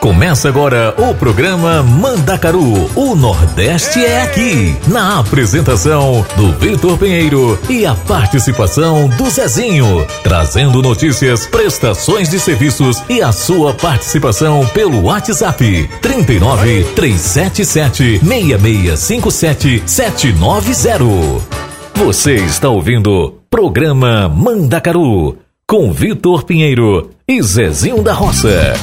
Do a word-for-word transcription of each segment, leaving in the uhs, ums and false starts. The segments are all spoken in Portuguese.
Começa agora o programa Mandacaru, o Nordeste é aqui, na apresentação do Vitor Pinheiro e a participação do Zezinho, trazendo notícias, prestações de serviços e a sua participação pelo WhatsApp trinta e nove, trezentos e setenta e sete, seis seis cinco sete, sete nove zero. Você está ouvindo programa Mandacaru, com Vitor Pinheiro e Zezinho da Roça.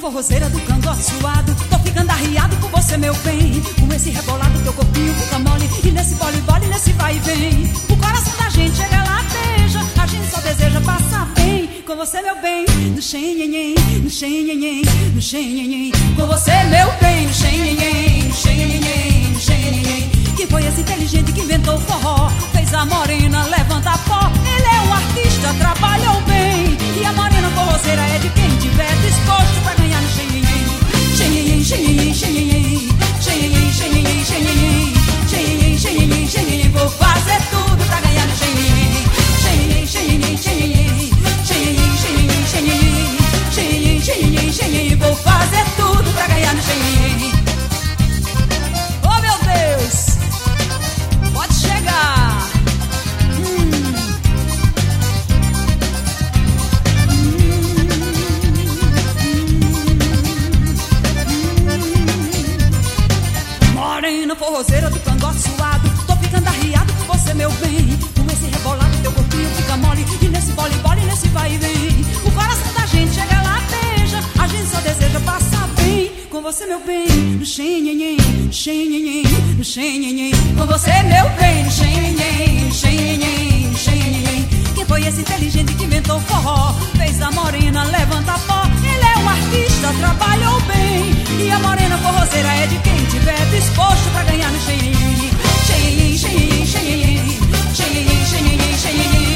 Forrozeira do cangote suado, tô ficando arriado com você, meu bem. Com esse rebolado, teu corpinho fica mole, e nesse bole-bole, nesse vai e vem. O coração da gente chega lá, beija, a gente só deseja passar bem com você, meu bem. No xenhenhen, no xenhenhen, no xenhenhen, com você, meu bem. No xenhenhen, no xenhenhen, no xenhenhen. Quem foi esse inteligente que inventou o forró? Fez a morena levantar pó. Ele é um artista, trabalhou bem, e a morena forrozeira é de quem tiver disposto pra ganhar. Vou fazer tudo pra ganhar no xenhenhen. Vou fazer tudo pra ganhar no xenhenhen. Oh, meu Deus, pode chegar. Morena forrozeira do cangote suado, tô ficando arriado com você, meu bem. Com esse rebolado, teu corpinho fica mole, e nesse bole-bole, nesse vai e vem. O coração da gente chega lá, beija, a gente só deseja passar bem com você, meu bem. No xenhenhen, no xenhenhen, no xenhenhen, com você, meu bem. No xenhenhen, no xenhenhen, no xenhenhen. Quem foi esse inteligente que inventou o forró? Fez a morena levantar pó. Ele é um artista, trabalhou bem, e a morena forrozeira é de quem tiver disposto pra ganhar no xenhenhen. Xenhenhen, xenhenhen, xenhenhen, xenhenhen, xenhenhen, xenhenhen,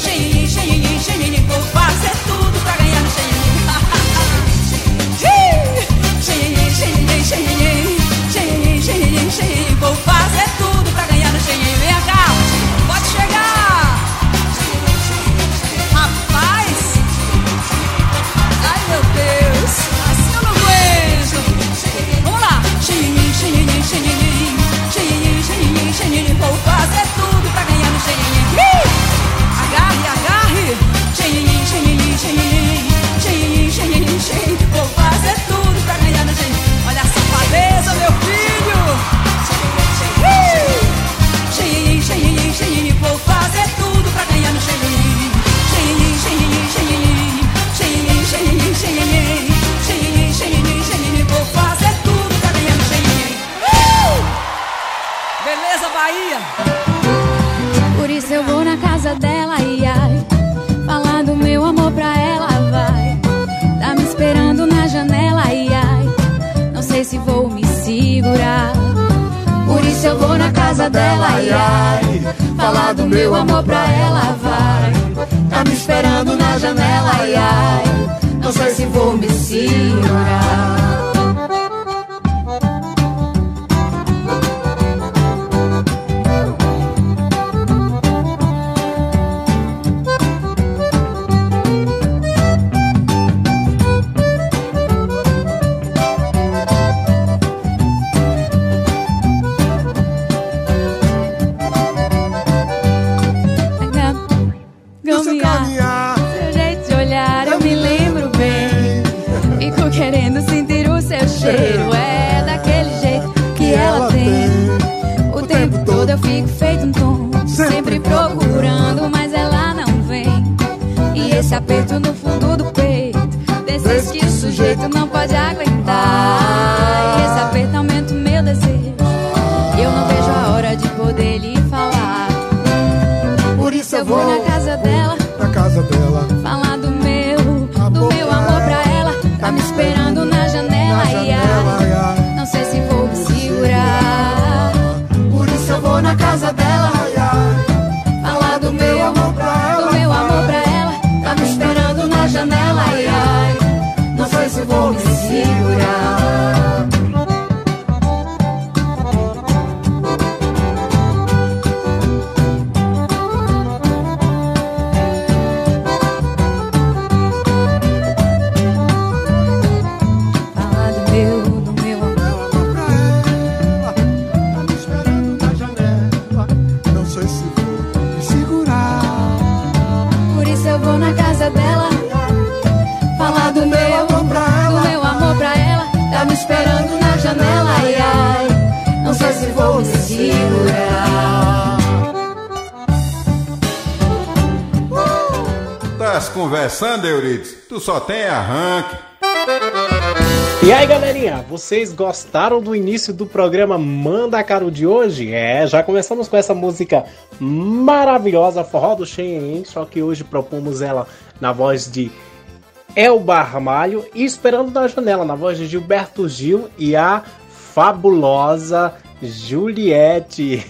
xenhenhen, xenhenhen, xenhenhen. Vou fazer tudo pra ganhar no xenhenhen. Xenhenhen, xenhenhen, xenhenhen, xenhenhen, xenhenhen, xenhenhen. Vou fazer tudo pra ganhar no xenhenhen. Vem cá, pode chegar. Rapaz, ai meu Deus, assim eu não aguento. Vamos lá. Vou fazer tudo pra ganhar no xenhenhen. Agarre, agarre. Vou fazer tudo pra ganhar no xenhenhen. Olha a safadeza, meu filho. Vou fazer tudo pra ganhar no xenhenhen. Vou fazer tudo pra ganhar no xenhenhen. Beleza, Bahia? Por isso eu vou na casa dela e ai, falar do meu amor pra ela, vai. Tá me esperando na janela e ai, não sei se vou me segurar. Por isso eu vou na casa dela e ai, falar do meu amor pra ela, vai. Tá me esperando na janela, ai, ai, não sei se vou me segurar. É daquele jeito que, que ela, ela tem, tem. O, o tempo, tempo todo eu fico feito um tonto, sempre, sempre procurando, mas ela não vem. E esse aperto no fundo do peito, desses que o sujeito não pode aguentar. E esse aperto aumenta o meu desejo, eu não vejo a hora de poder lhe falar. Por isso eu vou na casa dela, na casa dela, falar do meu, do meu amor pra ela. Tá me esperando na janela, esperando na janela, ai ai, não sei se vou me segurar. Tás conversando, Euridice? Tu só tem arranque. E aí, galerinha, vocês gostaram do início do programa Mandacaru de hoje? É, já começamos com essa música maravilhosa, Forró do Xenhen, só que hoje propomos ela na voz de Elba Ramalho e Esperando na Janela, na voz de Gilberto Gil e a fabulosa Juliette.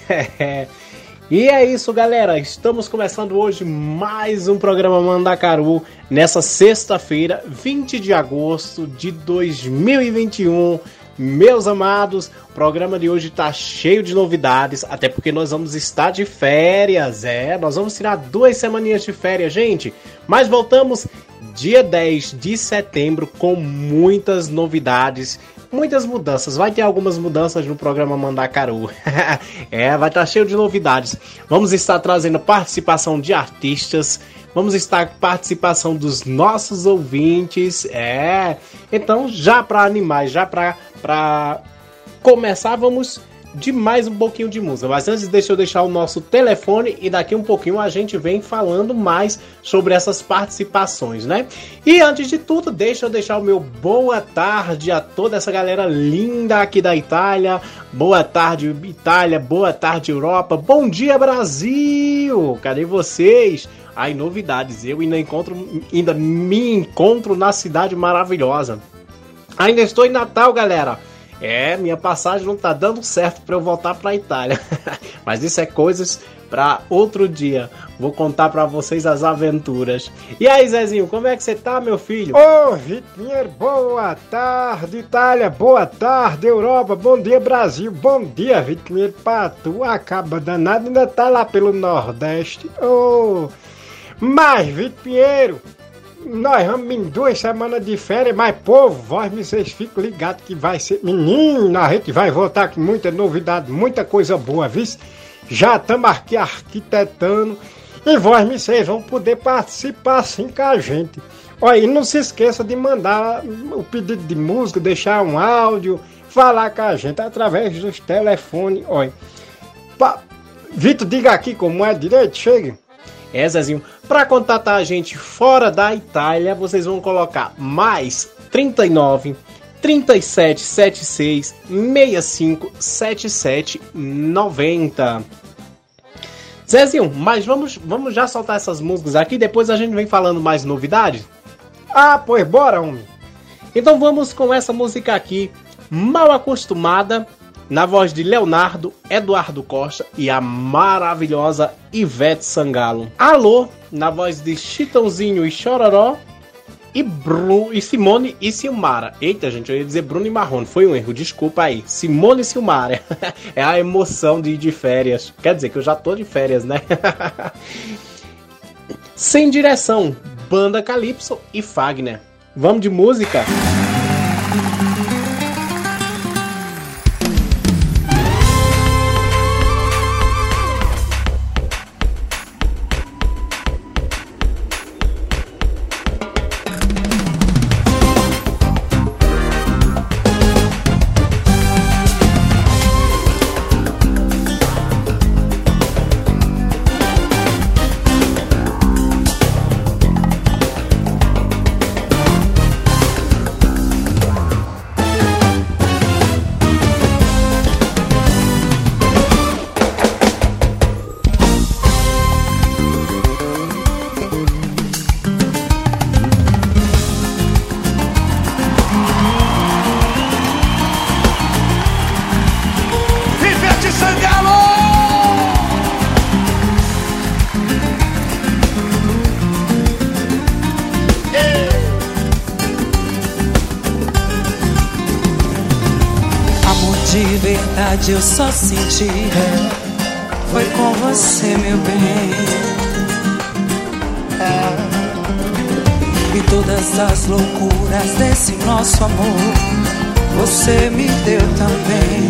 E é isso, galera, estamos começando hoje mais um programa Mandacaru, nessa sexta-feira, vinte de agosto de dois mil e vinte e um. Meus amados, o programa de hoje tá cheio de novidades, até porque nós vamos estar de férias, é, nós vamos tirar duas semaninhas de férias, gente, mas voltamos dia dez de setembro com muitas novidades, muitas mudanças, vai ter algumas mudanças no programa Mandacaru, é, vai estar cheio de novidades, vamos estar trazendo participação de artistas, vamos estar com participação dos nossos ouvintes, é, então já para animar, já para para começar, vamos de mais um pouquinho de música, mas antes deixa eu deixar o nosso telefone e daqui um pouquinho a gente vem falando mais sobre essas participações, né? E antes de tudo, deixa eu deixar o meu boa tarde a toda essa galera linda aqui da Itália, boa tarde Itália, boa tarde Europa, bom dia Brasil, cadê vocês? Ai, novidades, eu ainda, encontro, ainda me encontro na cidade maravilhosa, ainda estou em Natal, galera. É, minha passagem não tá dando certo para eu voltar para a Itália. Mas isso é coisas para outro dia. Vou contar para vocês as aventuras. E aí, Zezinho, como é que você tá, meu filho? Ô, Vitinho, boa tarde, Itália. Boa tarde, Europa. Bom dia, Brasil. Bom dia, Vitinho. Pra tu, acaba danado. Ainda tá lá pelo Nordeste. Ô, mas, Vitor Pinheiro... Nós vamos em duas semanas de férias, mas povo, vocês ficam ligados que vai ser... Menino, a gente vai voltar com muita novidade, muita coisa boa, viu? Já estamos aqui arquitetando e vocês vão poder participar assim com a gente. Olha, e não se esqueça de mandar o pedido de música, deixar um áudio, falar com a gente através dos telefones. Olha, pa... Vitor, diga aqui como é direito, chegue. É, Zezinho, para contatar a gente fora da Itália, vocês vão colocar mais trinta e nove, trinta e sete, setenta e seis, sessenta e cinco, setenta e sete, noventa. Zezinho, mas vamos, vamos já soltar essas músicas aqui, depois a gente vem falando mais novidades? Ah, pois bora, homem! Então vamos com essa música aqui, Mal Acostumada, na voz de Leonardo, Eduardo Costa e a maravilhosa Ivete Sangalo. Alô, na voz de Chitãozinho e Xororó e, Bruno, e Simone e Silmara. Eita, gente, eu ia dizer Bruno e Marrone, foi um erro, desculpa aí. Simone e Silmara, é a emoção de ir de férias. Quer dizer que eu já tô de férias, né? Sem Direção, Banda Calypso e Fagner. Vamos de música? Eu só senti, foi com você, meu bem. E todas as loucuras desse nosso amor, você me deu também.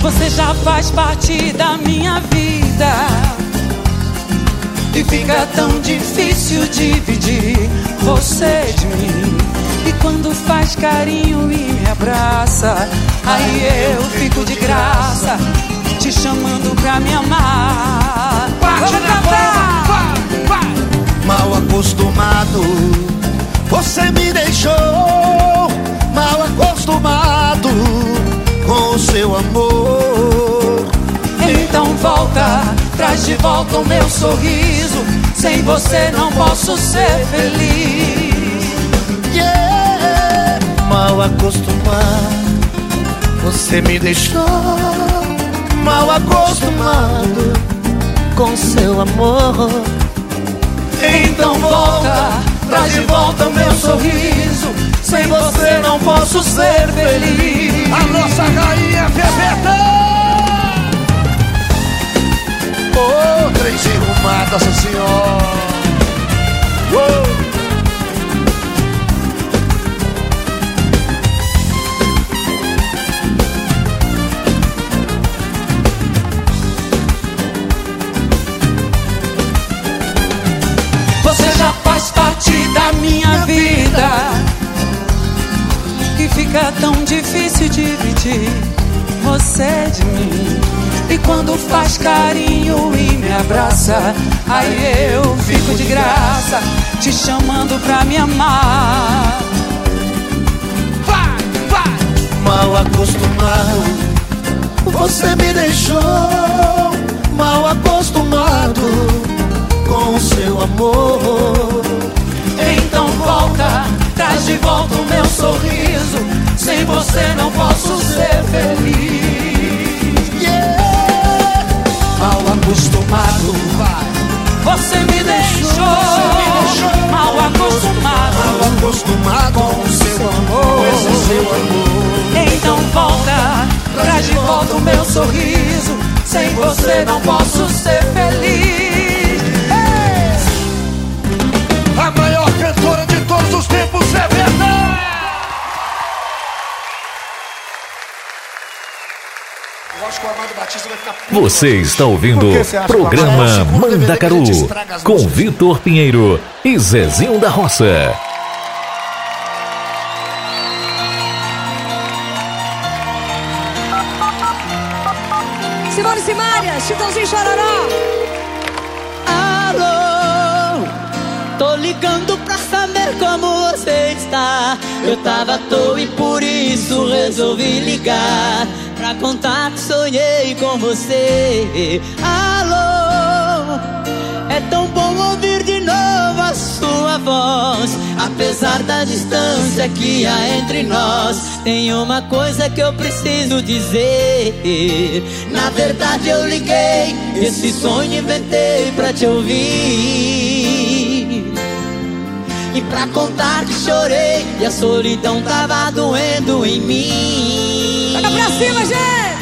Você já faz parte da minha vida e fica tão difícil dividir você de mim. faz carinho e me abraça. Aí eu fico de graça, te chamando pra me amar. Bate na palma, vai, vai. Mal acostumado, você me deixou. Mal acostumado com o seu amor. Então volta, traz de volta o meu sorriso. Sem você não posso ser feliz. Yeah. Mal acostumado, você me deixou. Mal acostumado com seu amor. Então volta, traz de volta meu sorriso. Sem você não posso ser feliz. A nossa rainha Bebeta. Ô, oh, três enrumadas, Nossa Senhora. Oh. Da minha vida, que fica tão difícil dividir você de mim. E quando faz carinho e me abraça, aí eu fico de graça, te chamando pra me amar. Vai, vai. Mal acostumado, você me deixou. Mal acostumado com o seu amor. Então volta, traz de volta o meu sorriso. Sem você não posso ser feliz. Yeah. Mal acostumado, vai. Você me deixou, você me deixou. Mal acostumado, mal acostumado com o seu amor, esse seu amor. Então volta, traz de volta o meu sorriso. Sem você não posso ser feliz. Hey. A maior cantora de todos os tempos, Zé Vaqueiro. Você está ouvindo o programa Mandacaru com Vitor Pinheiro e Zezinho da Roça. Simone e Silmara, Chitãozinho e Xororó. Tô ligando pra saber como você está. Eu tava à toa e por isso resolvi ligar pra contar que sonhei com você. Alô, é tão bom ouvir de novo a sua voz. Apesar da distância que há entre nós, tem uma coisa que eu preciso dizer. Na verdade eu liguei, esse sonho inventei pra te ouvir. E pra contar que chorei e a solidão tava doendo em mim. Toca pra cima, gente!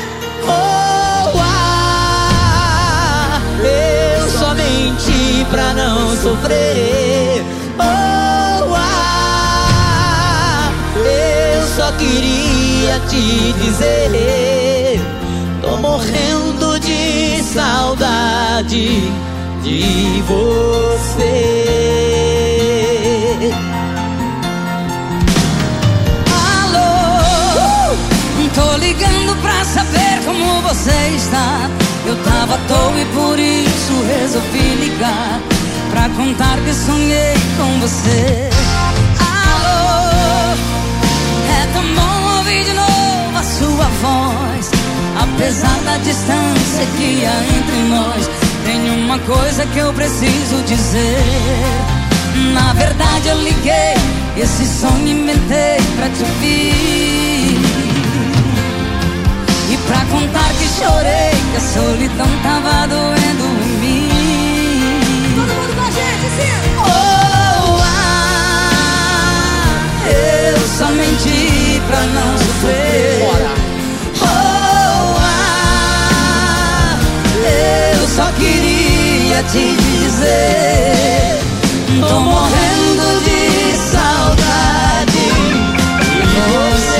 Oh, ah, eu só menti pra não sofrer. Oh, ah, eu só queria te dizer, tô morrendo de saudade de você. Tô ligando pra saber como você está. Eu tava à toa e por isso resolvi ligar pra contar que sonhei com você. Alô, é tão bom ouvir de novo a sua voz. Apesar da distância que há entre nós, tem uma coisa que eu preciso dizer. Na verdade eu liguei, esse sonho inventei pra te ouvir. E pra contar que chorei, que a solidão tava doendo em mim. Todo mundo com a gente, sim! Oh, ah, eu só menti pra não sofrer. Oh, ah, eu só queria te dizer, tô morrendo de saudade de você.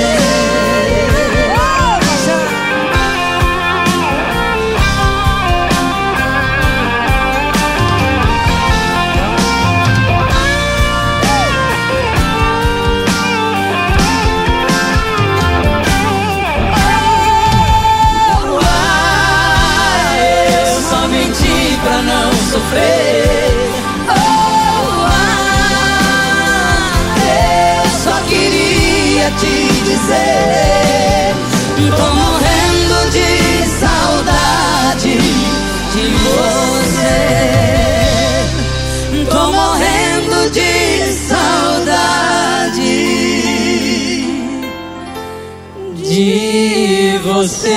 você.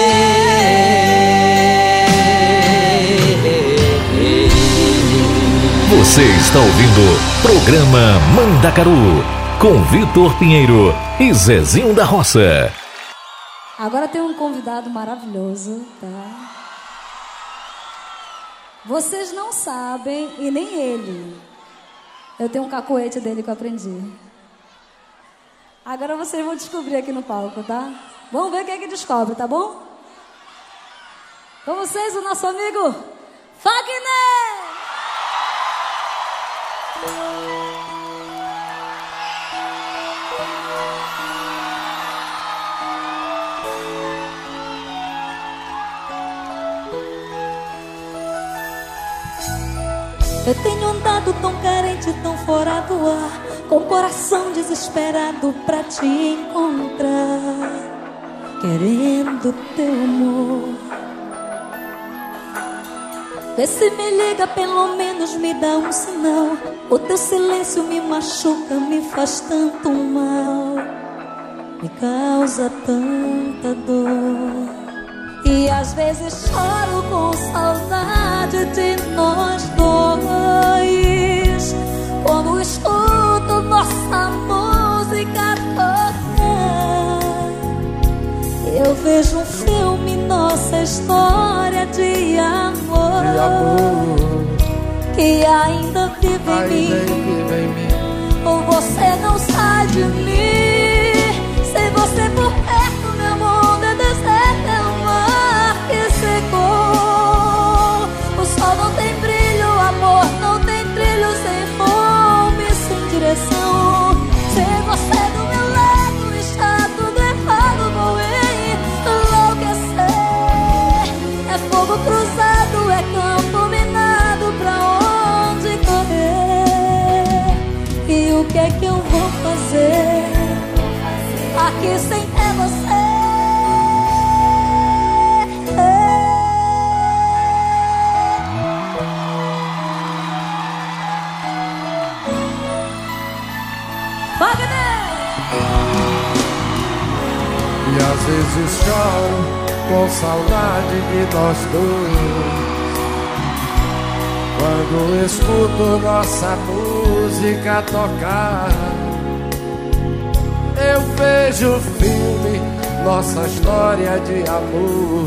Você está ouvindo programa Mandacaru com Vitor Pinheiro e Zezinho da Roça. Agora tem um convidado maravilhoso, tá? Vocês não sabem e nem ele. Eu tenho um cacoete dele que eu aprendi. Agora vocês vão descobrir aqui no palco, tá? Vamos ver quem é que descobre, tá bom? Com vocês, o nosso amigo Fagner! Eu tenho andado tão carente, tão fora do ar, com o coração desesperado pra te encontrar, querendo teu amor. Vê se me liga, pelo menos me dá um sinal. O teu silêncio me machuca, me faz tanto mal, me causa tanta dor. E às vezes choro com saudade de nós dois, quando escuto nossa música tocar. Eu vejo um filme, nossa história de amor, de amor. Que ainda vive, Ai, em mim. vive em mim. Ou você não sai de mim. Sem você por perto, meu mundo é deserto. O sol não tem brilho, amor não tem trilho, sem fome, sem direção. Sem você do meu lado, está tudo errado, vou enlouquecer. É fogo cruzado, é campo minado, pra onde correr? E o que é que eu vou fazer aqui sem ter você? E às vezes choro com saudade de nós dois, quando escuto nossa música tocar. Eu vejo o filme, nossa história de amor,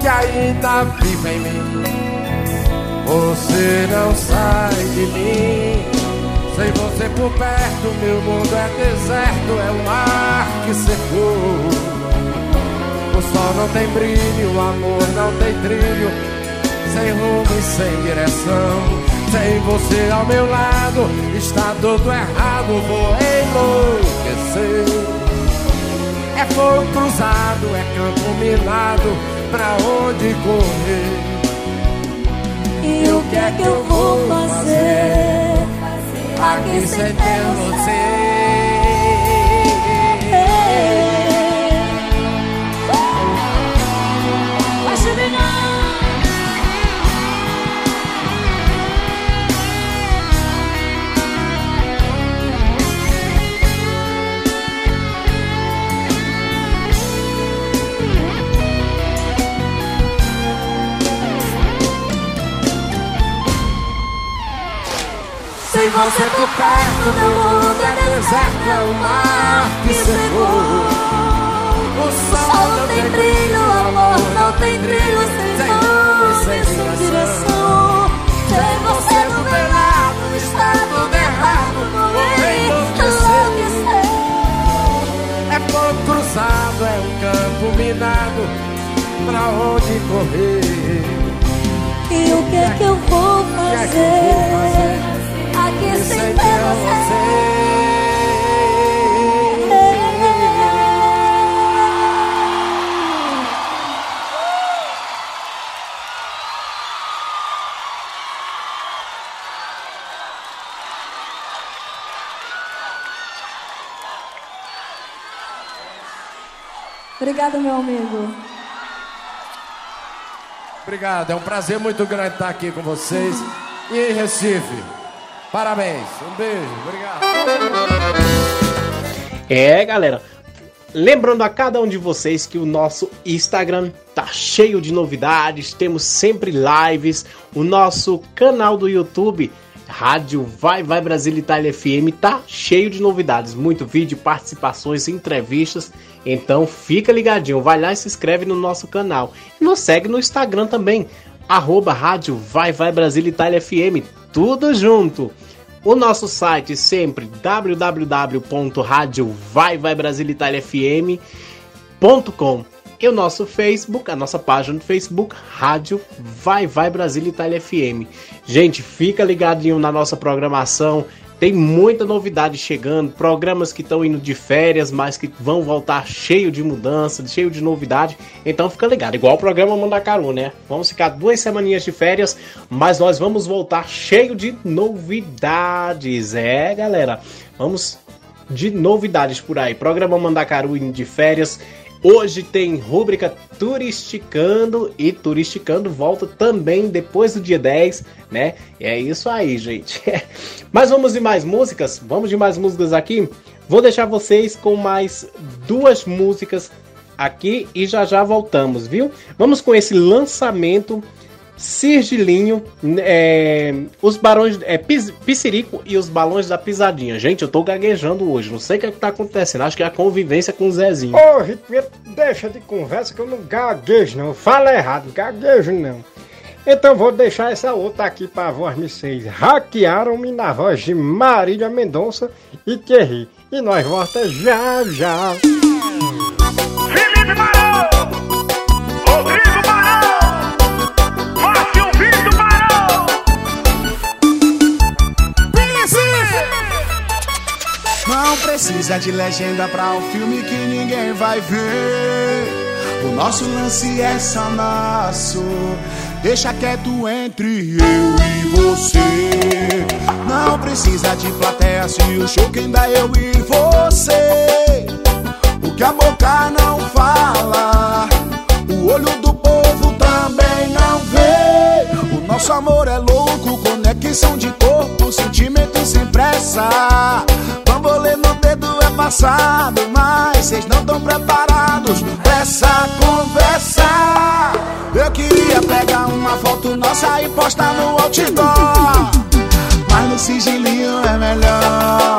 que ainda vive em mim. Você não sai de mim. Sem você por perto, meu mundo é deserto, é o mar que secou. O sol não tem brilho, o amor não tem trilho, sem rumo e sem direção. Sem você ao meu lado, está tudo errado, vou enlouquecer. É fogo cruzado, é campo minado, pra onde correr? E o que é que eu vou fazer? Aqui sem ter você. Vai se virar. Sem você por perto, meu mundo é deserto, é o mar que secou. O sol não tem brilho, o amor não tem brilho, sem nome, sem direção. Sem você do meu lado, está tudo errado, vou enlouquecer. É fogo cruzado, é um campo minado, pra onde correr? E o que é que eu vou fazer? Aqui sem ter você. Obrigada, meu amigo. Obrigado, é um prazer muito grande estar aqui com vocês. E em Recife, parabéns, um beijo, obrigado. É, galera, Lembrando a cada um de vocês que o nosso Instagram tá cheio de novidades, temos sempre lives, o nosso canal do YouTube, Rádio Vai Vai Brasil Itália F M, tá cheio de novidades, muito vídeo, participações, entrevistas, então fica ligadinho, vai lá e se inscreve no nosso canal. E nos segue no Instagram também, arroba Rádio Vai Vai Brasil Itália F M, tudo junto. O nosso site sempre w w w ponto rádio vai vai brasil itália f m ponto com e o nosso Facebook, a nossa página do Facebook, Rádio Vai Vai Brasil Itália F M. Gente, fica ligadinho na nossa programação, tem muita novidade chegando, programas que estão indo de férias, mas que vão voltar cheio de mudança, cheio de novidade, então fica ligado, igual o programa Mandacaru, né? Vamos ficar duas semaninhas de férias, mas nós vamos voltar cheio de novidades, é galera, vamos de novidades por aí, programa Mandacaru indo de férias. Hoje tem rúbrica Turisticando e Turisticando volta também depois do dia dez, né? E é isso aí, gente. Mas vamos de mais músicas? Vamos de mais músicas aqui? Vou deixar vocês com mais duas músicas aqui e já já voltamos, viu? Vamos com esse lançamento Sirgilinho, é, os Barões, é, Pis, Piscirico e os Balões da Pisadinha. Gente, eu tô gaguejando hoje, não sei o que é que tá acontecendo, acho que é a convivência com o Zezinho. Ô, Rito, deixa de conversa que eu não gaguejo não, fala errado, gaguejo não. Então vou deixar essa outra aqui pra voz de vocês. Hackearam-me na voz de Marília Mendonça e Thierry. E nós volta já, já. Felipe Barão! Rodrigo Barão! Não precisa de legenda pra um filme que ninguém vai ver. O nosso lance é só nosso. Deixa quieto entre eu e você. Não precisa de plateia se o show quem dá eu e você. O que a boca não fala, o olho do povo também não vê. O nosso amor é louco, conexão de corpo, sentimento sem pressa. Bambolê no dedo é passado, mas vocês não estão preparados pra essa conversa. Eu queria pegar uma foto nossa e postar no outdoor, mas no sigilinho é melhor,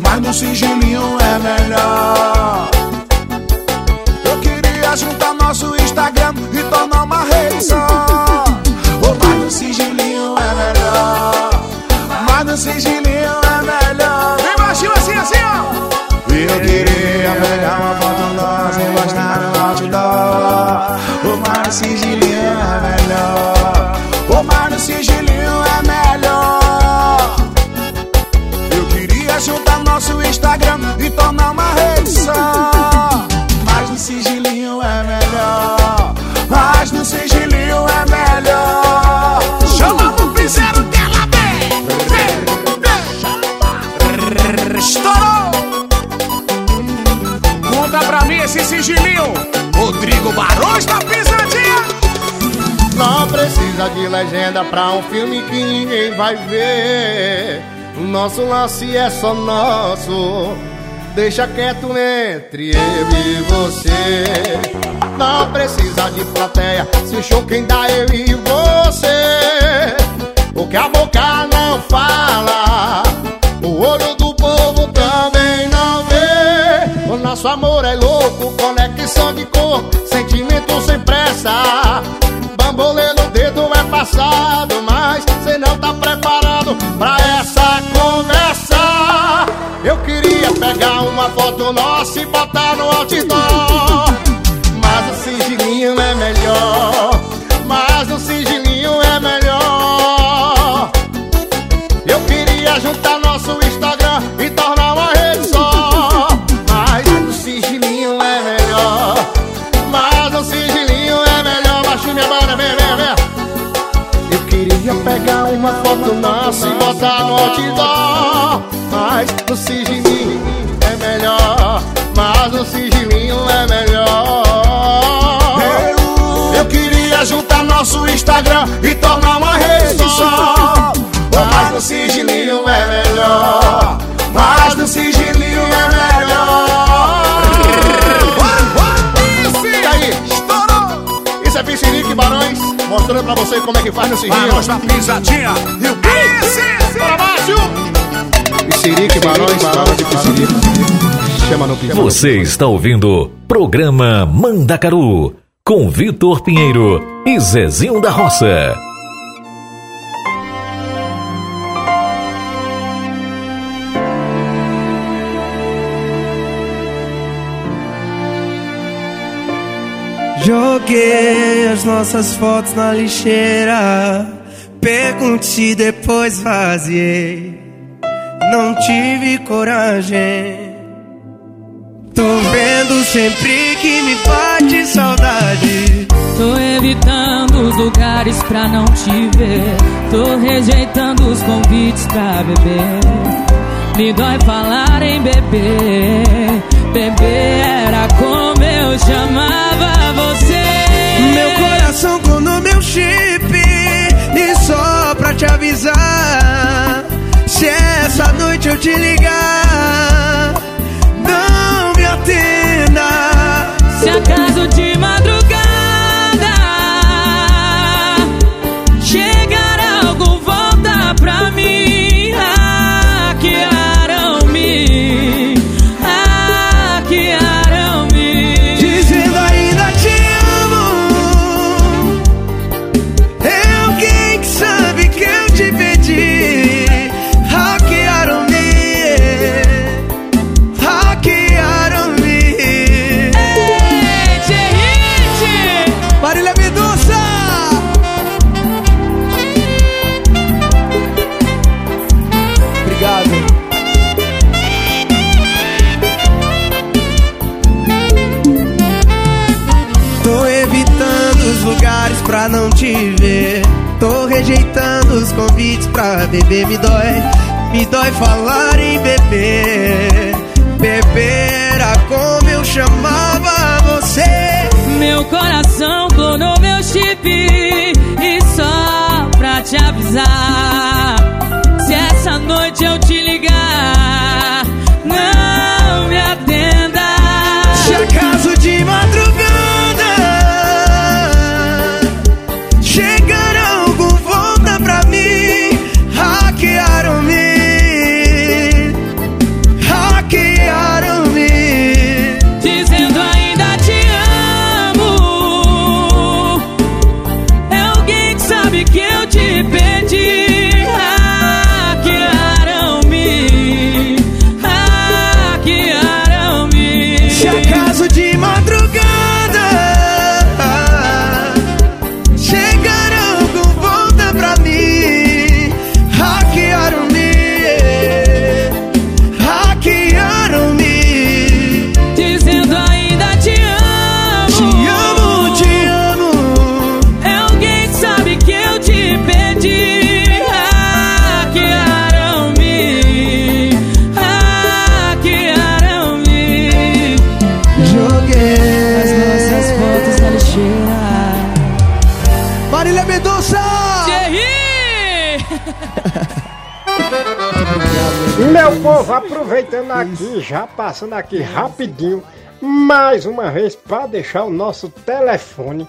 mas no sigilinho é melhor. Eu queria juntar nosso Instagram e tornar uma rede só, mas no sigilinho é melhor, mas no sigilinho é melhor. Vem baixinho assim, assim, ó. Eu queria pegar uma foto nossa e postar no outdoor, mas no sigilinho é melhor, mas no sigilinho é melhor. Eu queria juntar nosso Instagram e tornar uma rede só, mas no sigilinho é melhor, mas no sigilinho é melhor. Conta pra mim esse sigilinho, Rodrigo Barões da Pisadinha. Não precisa de legenda pra um filme que ninguém vai ver. O nosso lance é só nosso. Deixa quieto entre eu e você. Não precisa de plateia, se show quem dá eu e você. O que a boca não fala, o olho do povo também não vê. O nosso amor é louco, conexão de cor, sentimento sem pressa. Bambolê no dedo é passado, mas cê não tá preparado pra essa conversa. Eu queria pegar uma foto nossa e botar no outdoor, mas o sigilinho é melhor, mas o sigilinho é melhor. Eu queria juntar nosso Instagram e tornar uma rede só, mas o sigilinho é melhor, mas o sigilinho é melhor. Baixinho minha banda, vem, vem, vem. Eu queria pegar uma foto nossa e botar no outdoor, mas o sigilinho é melhor, mas o sigilinho é melhor. Eu queria juntar nosso Instagram e tornar uma rede só, mas no sigilinho é melhor, mas no sigilinho é melhor. é Vicinique Barões, mostrando pra vocês como é que faz no cirrinho. Barões da Pisadinha, Rio Preto. Para baixo. Vicinique Barões, Barões de Vicinique. Chama no Pisadinha. Você está ouvindo programa Mandacaru, com Vitor Pinheiro e Zezinho da Roça. Joguei as nossas fotos na lixeira, perguntei, depois vaziei. Não tive coragem. Tô vendo sempre que me bate saudade. Tô evitando os lugares pra não te ver. Tô rejeitando os convites pra beber. Me dói falar em beber. Beber era como eu chamava você. Meu coração colou meu chip. E só pra te avisar, se essa noite eu te ligar, não me atenda. Se acaso de madrugada chegar algum, volta pra mim. Hackearam-me, hackearam-me, dizendo ainda te amo. Eu quem sabe que eu te pedi. Pra não te ver, tô rejeitando os convites pra beber. Me dói, me dói falar em beber. Beber era como eu chamava você. Meu coração clonou meu chip. E só pra te avisar, se essa noite eu te ligar, não me atenda. Se acaso de madrugada chegar algum, volta pra mim. Hackearam-me, hackearam-me, dizendo ainda te amo. É alguém que sabe que eu te perdi. Hackearam-me, hackearam-me. Se acaso de madrugada meu povo, aproveitando aqui, já passando aqui rapidinho, mais uma vez para deixar o nosso telefone,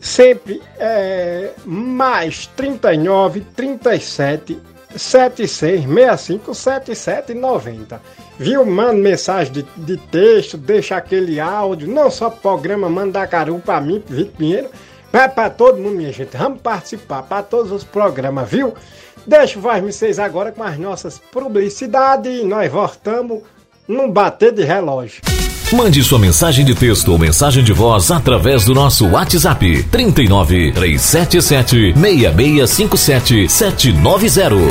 sempre é mais trinta e nove, trinta e sete, setenta e seis, sessenta e cinco, setenta e sete, noventa. Viu? Manda mensagem de, de texto, deixa aquele áudio, não só programa Mandacaru para mim, Vitor Pinheiro, mas para todo mundo, minha gente. Vamos participar para todos os programas, viu? Deixa o voz vocês agora com as nossas publicidades e nós voltamos num bater de relógio. Mande sua mensagem de texto ou mensagem de voz através do nosso WhatsApp trinta e nove, trezentos e setenta e sete, seis seis cinco sete, sete nove zero.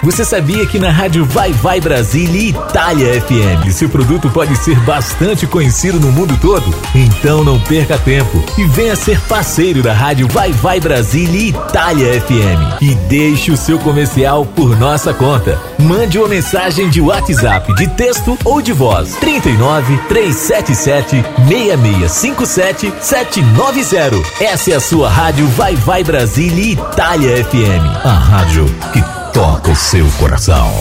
Você sabia que na rádio Vai Vai Brasília Itália F M seu produto pode ser bastante conhecido no mundo todo? Então não perca tempo e venha ser parceiro da rádio Vai Vai Brasília Itália F M e deixe o seu comercial por nossa conta. Mande uma mensagem de WhatsApp, de texto ou de voz. trinta e nove, trezentos e setenta e sete, seis seis cinco sete, sete nove zero. Essa é a sua rádio Vai Vai Brasília Itália F M. A rádio que toca o seu coração.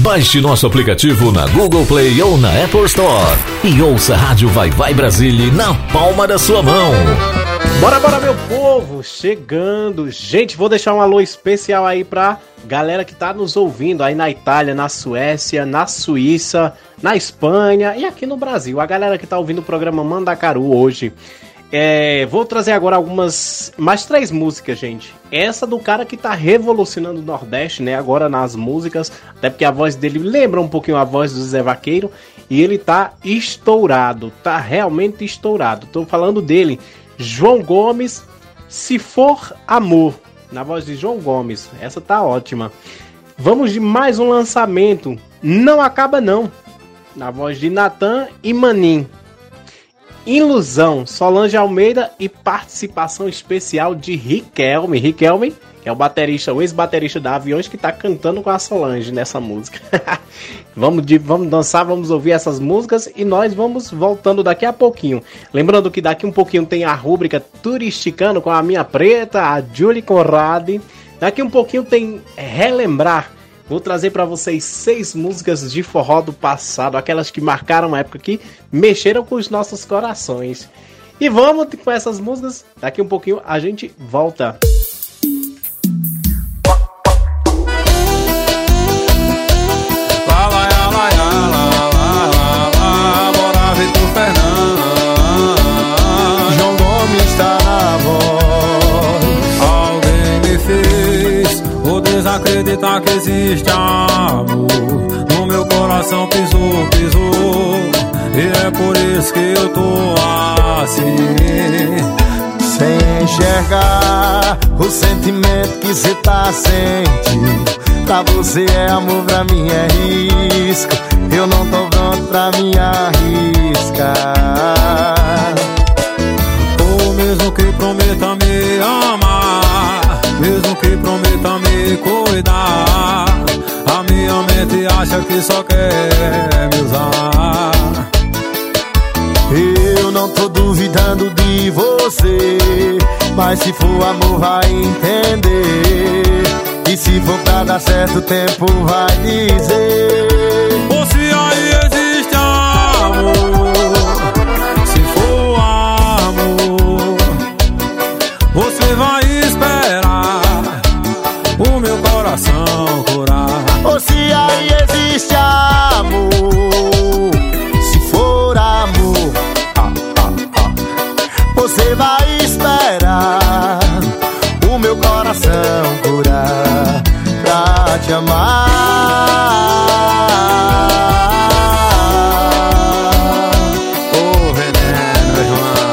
Baixe nosso aplicativo na Google Play ou na Apple Store e ouça a Rádio Vai Vai Brasília na palma da sua mão. Bora, bora, meu povo! Chegando! Gente, vou deixar um alô especial aí pra galera que tá nos ouvindo aí na Itália, na Suécia, na Suíça, na Espanha e aqui no Brasil. A galera que tá ouvindo o programa Mandacaru hoje. É, vou trazer agora algumas, mais três músicas, gente. Essa do cara que tá revolucionando o Nordeste, né, agora nas músicas, até porque a voz dele lembra um pouquinho a voz do Zé Vaqueiro. E ele tá estourado, tá realmente estourado. Tô falando dele, João Gomes, Se For Amor, na voz de João Gomes. Essa tá ótima. Vamos de mais um lançamento, Não Acaba Não, na voz de Natan e Manin. Ilusão, Solange Almeida e participação especial de Riquelme. Riquelme é o baterista, o ex-baterista da Aviões, que tá cantando com a Solange nessa música. Vamos, de, vamos dançar, vamos ouvir essas músicas e nós vamos voltando daqui a pouquinho. Lembrando que daqui um pouquinho tem a rúbrica Turisticando com a minha preta, a Julie Conrad. Daqui um pouquinho tem Relembrar. Vou trazer para vocês seis músicas de forró do passado, aquelas que marcaram a época, que mexeram com os nossos corações. E vamos com essas músicas, daqui um pouquinho a gente volta. Acreditar que existe amor no meu coração, pisou, pisou, e é por isso que eu tô assim, sem enxergar o sentimento que cê tá sentindo. Pra você é amor, pra mim é risco, eu não tô pronto pra me arriscar. Ou mesmo que prometa me amar, mesmo que prometa me cuidar, a minha mente acha que só quer me usar. Eu não tô duvidando de você, mas se for amor vai entender, e se for pra dar certo o tempo vai dizer. Ou se aí existe amor, se for amor, você vai esperar o meu coração curar. Ou se aí existe amor, se for amor, ah, ah, ah, você vai esperar o meu coração curar pra te amar. Oh, veneno, João.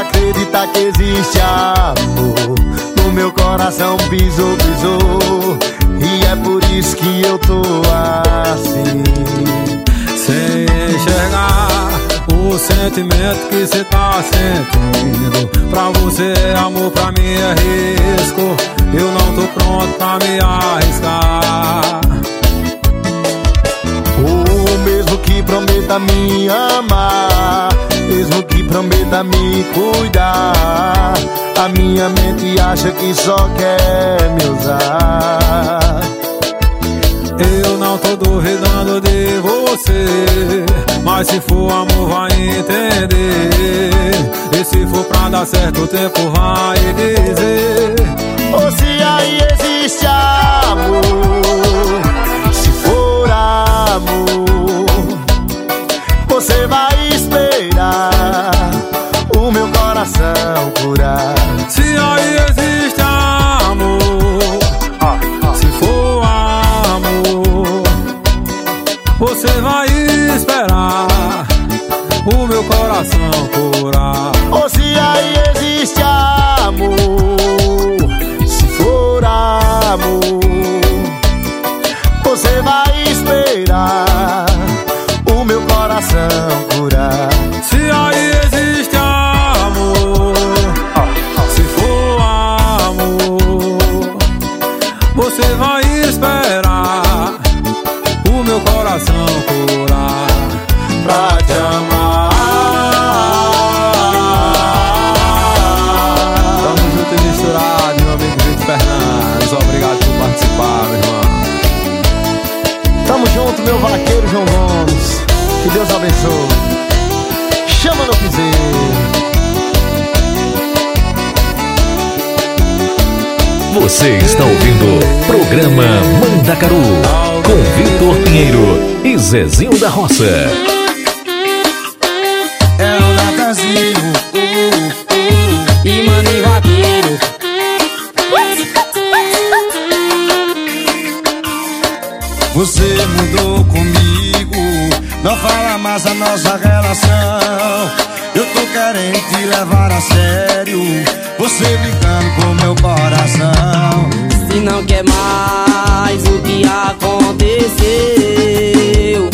Acreditar que existe amor no meu coração, pisou, pisou, e é por isso que eu tô assim, sem enxergar o sentimento que cê tá sentindo. Pra você é amor, pra mim é risco, eu não tô pronto pra me arriscar. Ou mesmo que prometa me amar, mesmo que prometa me cuidar, a minha mente acha que só quer me usar. Eu não tô duvidando de você, mas se for amor vai entender, e se for pra dar certo o tempo vai dizer. Ou se aí existe amor, se for amor, você vai esperar o meu coração curar. Se aí existe amor, ah, ah, se for amor, você vai esperar o meu coração curar. Ou se aí existe amor, se for amor, você vai esperar o meu coração curar. Se aí existe amor, se for amor, você vai esperar o meu coração curar pra te amar. que Deus abençoe. Chama no piseiro. Você está ouvindo o programa Mandacaru com Vitor Pinheiro e Zezinho da Roça. É o Natazinho, uh, uh, e Mano e Vaqueiro. Você mudou comigo, não fala mais a nossa relação. Eu tô querendo te levar a sério, você brincando com meu coração. Se não quer mais o que aconteceu,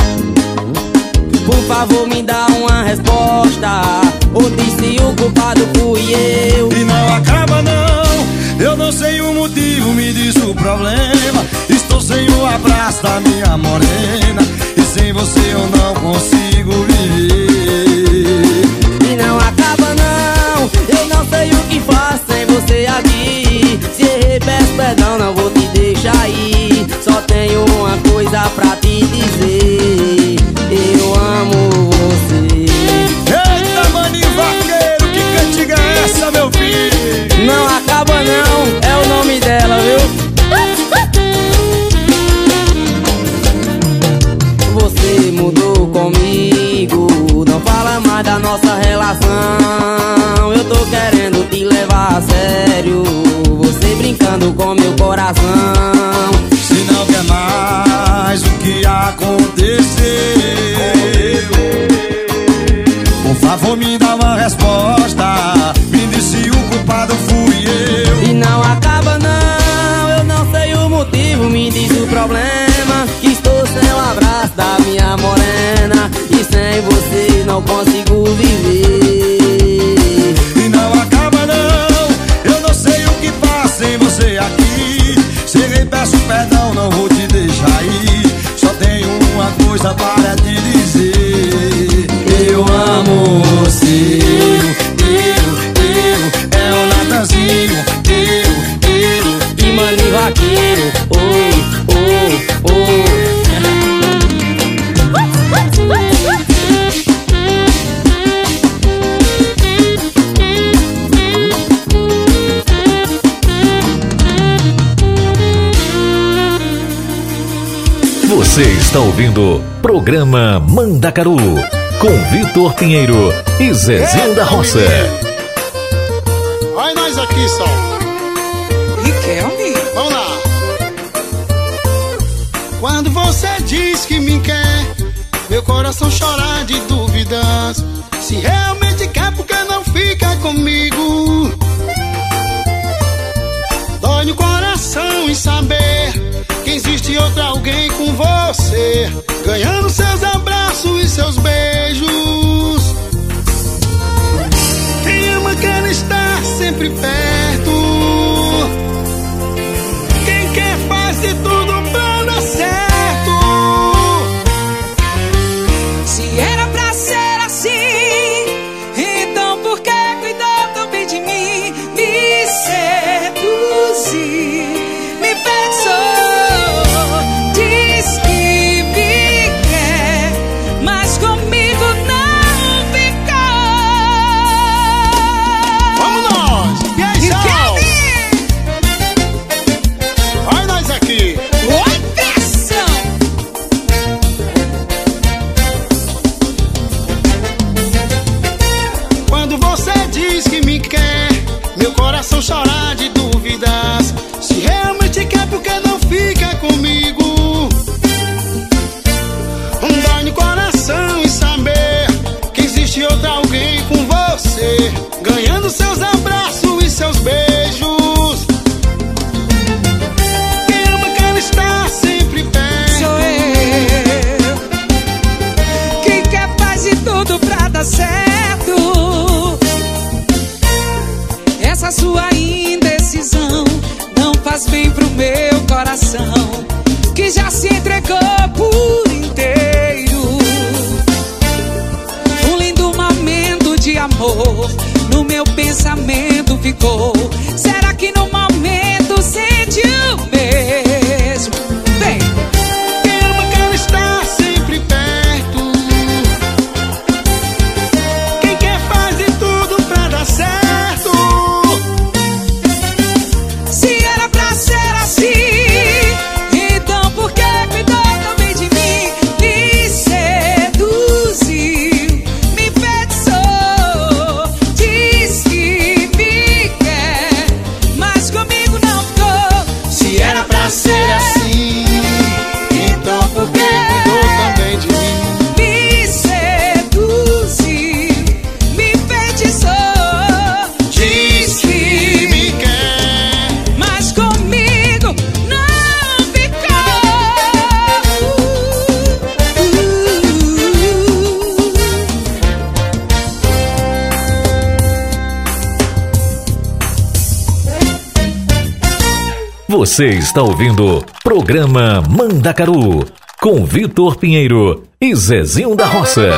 por favor me dá uma resposta, ou diz se o culpado fui eu. E não acaba não, eu não sei o motivo, me diz o problema. Estou sem o abraço da minha morena, e sem você eu não consigo viver. E não acaba não, eu não sei o que faço sem você aqui. Se errei, peço perdão, não vou te deixar ir. Só tenho uma coisa pra te dizer: eu amo você. Eita, Maninho Vaqueiro, que cantiga é essa, meu filho? Não acaba não, é o nome dela, viu? Você mudou comigo, não fala mais da nossa relação. Eu tô querendo te levar a sério, você brincando com meu coração. Se não quer mais o que aconteceu, por favor me dá uma resposta, me diz se o culpado fui eu. E não acaba não, eu não sei o motivo, me diz o problema, que estou sem o abraço da minha morena, e sem você não consigo viver. E não acaba não, eu não sei o que faço sem você aqui. Se lhe peço perdão, não vou te deixar ir. Só tenho uma coisa para te dizer: eu amo você. Eu, eu, é o Natanzinho. Eu, eu, e Mani Vaqueiro. Oh, oh, oh. Você está ouvindo o programa Mandacaru com Vitor Pinheiro e Zezinho da Roça. Olha nós aqui, Sol. Riquelme. Vamos lá. Quando você diz que me quer, meu coração chora de dúvidas. Se realmente quer, por que não fica comigo? Dói no coração em saber que existe outra alguém com você, ganhando seus abraços e seus beijos. Quem ama quer estar sempre perto, quem quer faz de tudo pra dar certo. Se era pra ser assim, então por que cuidou tão bem de mim? Me seduzir, me pensou. Chorar de dúvidas, se realmente quer, por que não fica comigo? Um dói no coração em saber que existe outra alguém com você, ganhando seus abraços e seus beijos. Quem ama quer estar sempre perto, sou eu. Quem quer faz de tudo pra dar certo. Essa sua indecisão não faz bem pro meu coração, que já se entregou por inteiro. Um lindo momento de amor no meu pensamento ficou. Será que no momento sente o mesmo? Vem! Quem ama quer estar sempre perto, Você está ouvindo o programa Mandacaru, com Vitor Pinheiro e Zezinho da Roça.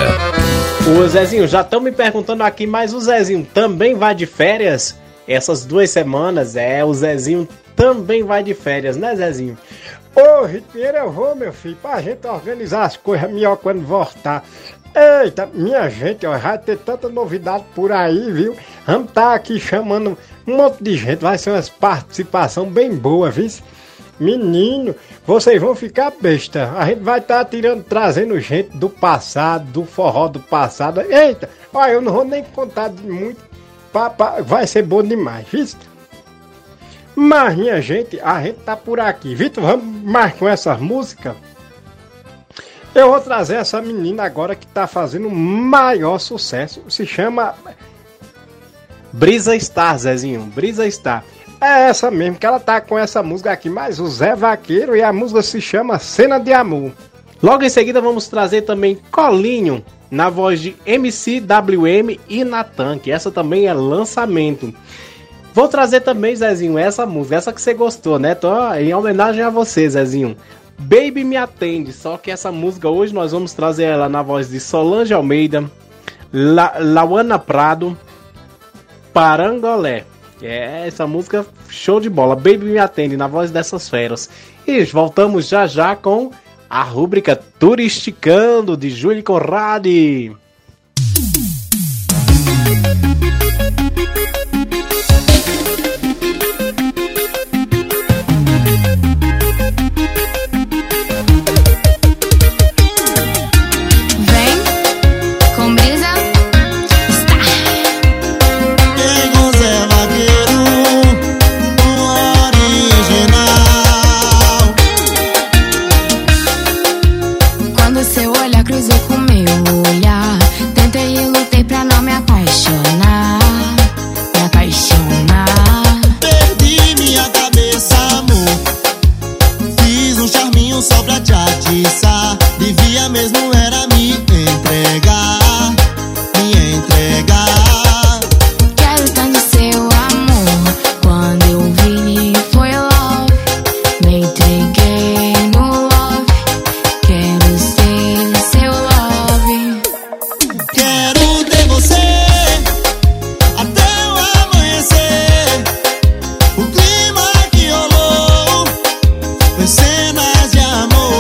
Ô Zezinho, já estão me perguntando aqui, mas o Zezinho também vai de férias? Essas duas semanas, é, o Zezinho também vai de férias, né Zezinho? Ô, Pinheiro, eu vou, meu filho, pra gente organizar as coisas melhor quando voltar. Eita, minha gente, ó, vai ter tanta novidade por aí, viu? Vamos estar tá aqui chamando um monte de gente, vai ser uma participação bem boa, viu? Menino, vocês vão ficar besta. A gente vai estar tá tirando, trazendo gente do passado, do forró do passado. Eita, ó, eu não vou nem contar de muito, pá, pá, vai ser bom demais, viu? Mas, minha gente, a gente tá por aqui. Vitor, vamos mais com essas músicas? Eu vou trazer essa menina agora que tá fazendo o maior sucesso. Se chama Brisa Star, Zezinho. Brisa Star. É essa mesmo, que ela tá com essa música aqui, mas o Zé Vaqueiro, e a música se chama Cena de Amor. Logo em seguida vamos trazer também Colinho, na voz de M C W M e Natan, que essa também é lançamento. Vou trazer também, Zezinho, essa música, essa que você gostou, né? Tô em homenagem a você, Zezinho. Baby Me Atende, só que essa música hoje nós vamos trazer ela na voz de Solange Almeida, La- Lauana Prado, Parangolé. É, essa música show de bola. Baby Me Atende, na voz dessas feras. E voltamos já já com a rúbrica Turisticando, de Julie Conrad. Cenas de amor.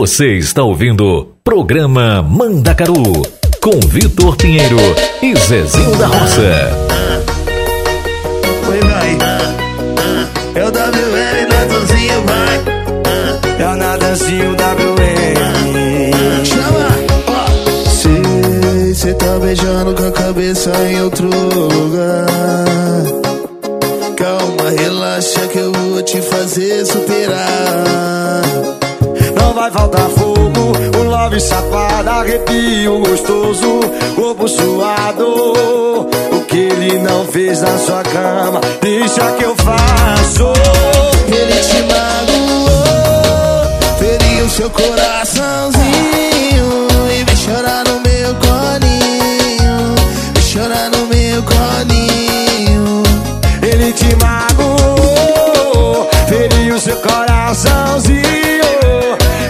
Você está ouvindo programa Mandacaru, com Vitor Pinheiro e Zezinho da Roça. Oi, vai. É o dáblio erre, Natanzinho, vai. É o Natanzinho, dáblio erre. Chama! Se cê tá beijando com a cabeça em outro lugar, calma, relaxa que eu vou te fazer superar. Não vai faltar fogo, um love safado, arrepio gostoso, corpo suado. O que ele não fez na sua cama, deixa que eu faço. Ele te magoou, feriu seu coraçãozinho e vem chorar no meu colinho, vem chorar no meu colinho. Ele te magoou, feriu seu coraçãozinho,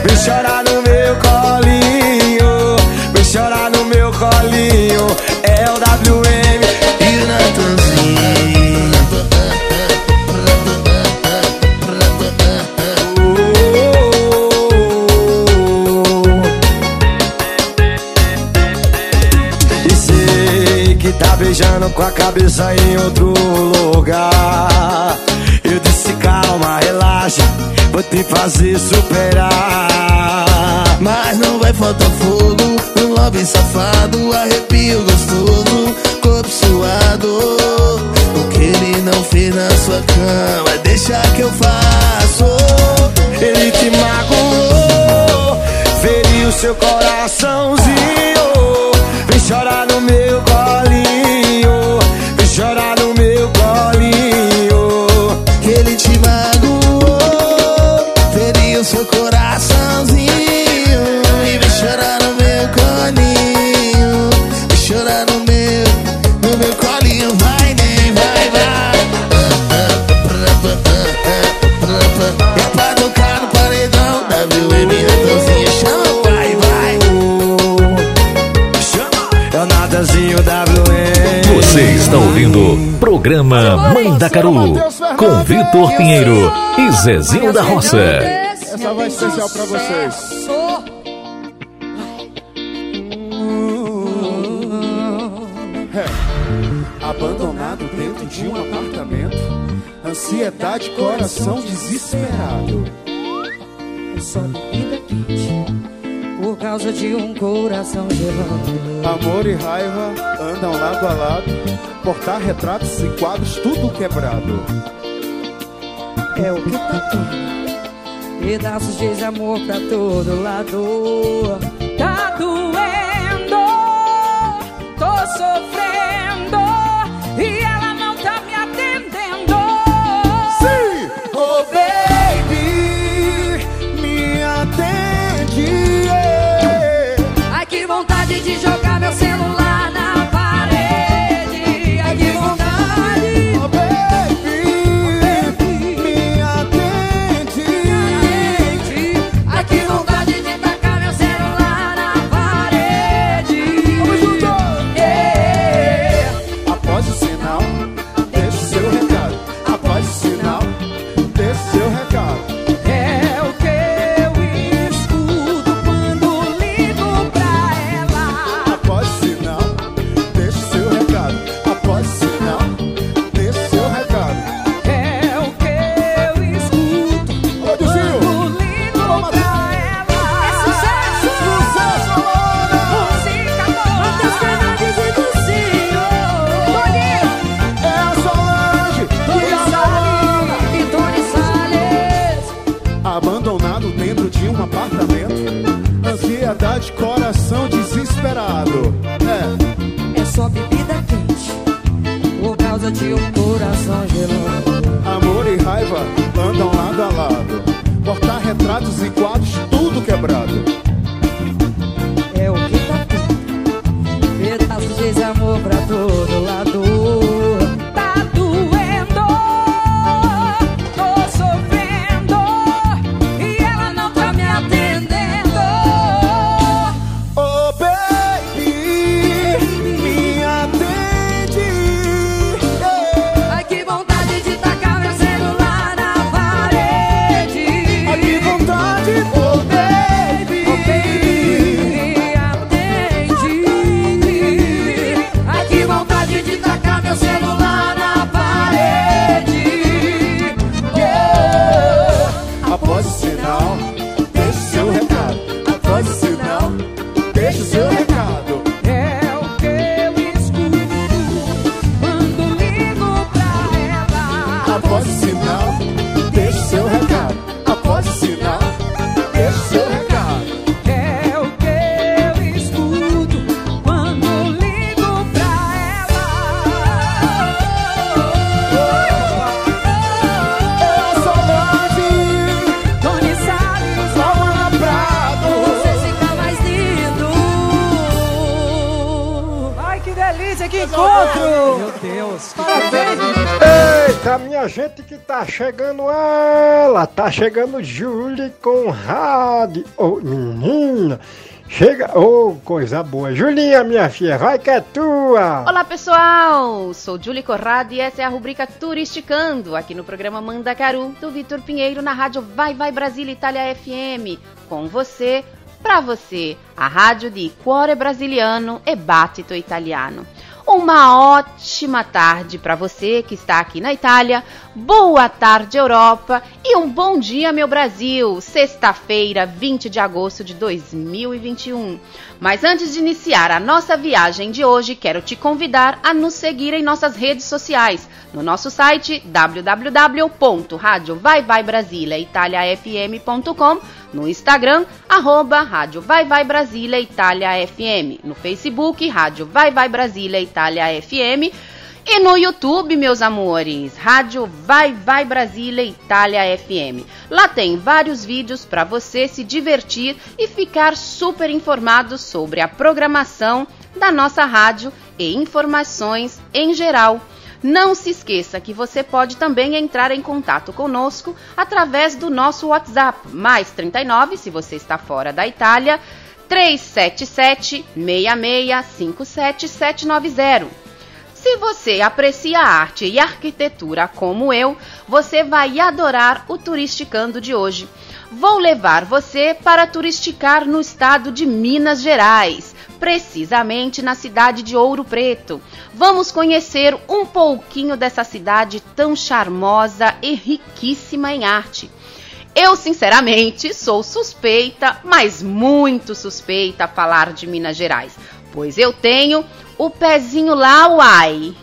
vem chorar no meu colinho, vem chorar no meu colinho. É o dáblio erre e o Natanzinho. E sei que tá beijando com a cabeça em outro lugar. Eu disse calma, relaxa, vou te fazer superar. Mas não vai faltar fogo, um love safado, arrepio gostoso, corpo suado. O que ele não fez na sua cama, deixa que eu faço. Ele te magoou, feriu seu coraçãozinho, vem chorar no meu colinho, vem chorar no meu colinho. Ele te magoou, feriu seu coraçãozinho e vem chorar no meu colinho, vem chorar no meu, no meu colinho. Vai, nem vai, vai. É pra tocar no paredão da dáblio erre, Natanzinho, chama, vai, vai. Chama, é o Natanzinho dáblio erre. Você está ouvindo programa Mandacaru, com Vitor Pinheiro e Zezinho da Roça. Essa vai ser especial pra vocês. É. Abandonado dentro de um apartamento, ansiedade, coração desesperado. É só bebida quente, por causa de um coração gelado. Amor e raiva andam lado a lado, portar retratos e quadros, tudo quebrado. É o que tá tudo, pedaços de desamor pra todo lado. Tá doendo, tô sofrendo e ela não tá me atendendo. Sim, oh baby, me atende. Ai que vontade de jogar meu celular na parede. Ai que vontade, oh baby, de coração desesperado. É, é só bebida quente, por causa de um coração gelado. Amor e raiva andam lado a lado, cortar retratos e quadros, tudo quebrado. É o que tá tudo, pedaços de desamor pra todo lado. encontro! Meu Deus! Parabéns! Eita, minha gente, que tá chegando ela! Tá chegando Julie Conrad! Ô, oh, menina! Chega, ô, oh, coisa boa. Julinha, minha filha, vai que é tua. Olá, pessoal. Sou Julie Conrad e essa é a rubrica Turisticando, aqui no programa Mandacaru, do Vitor Pinheiro, na rádio Vai Vai Brasília Itália F M. Com você, pra você, a rádio de Cuore Brasiliano e Battito Italiano. Uma ótima tarde para você que está aqui na Itália, boa tarde Europa e um bom dia meu Brasil, sexta-feira, vinte de agosto de dois mil e vinte e um. Mas antes de iniciar a nossa viagem de hoje, quero te convidar a nos seguir em nossas redes sociais, no nosso site w w w ponto rádio vai vai brasilia italia f m ponto com, no Instagram, arroba Rádio Vai Vai Brasília Itália F M, no Facebook, Rádio Vai Vai Brasília Itália F M e no YouTube, meus amores, Rádio Vai Vai Brasília Itália F M. Lá tem vários vídeos para você se divertir e ficar super informado sobre a programação da nossa rádio e informações em geral. Não se esqueça que você pode também entrar em contato conosco através do nosso WhatsApp, mais trinta e nove, se você está fora da Itália, três sete sete, seis seis cinco sete sete nove zero. Se você aprecia a arte e a arquitetura como eu, você vai adorar o Turisticando de hoje. Vou levar você para turisticar no estado de Minas Gerais, precisamente na cidade de Ouro Preto. Vamos conhecer um pouquinho dessa cidade tão charmosa e riquíssima em arte. Eu, sinceramente, sou suspeita, mas muito suspeita a falar de Minas Gerais, pois eu tenho o pezinho lá, uai.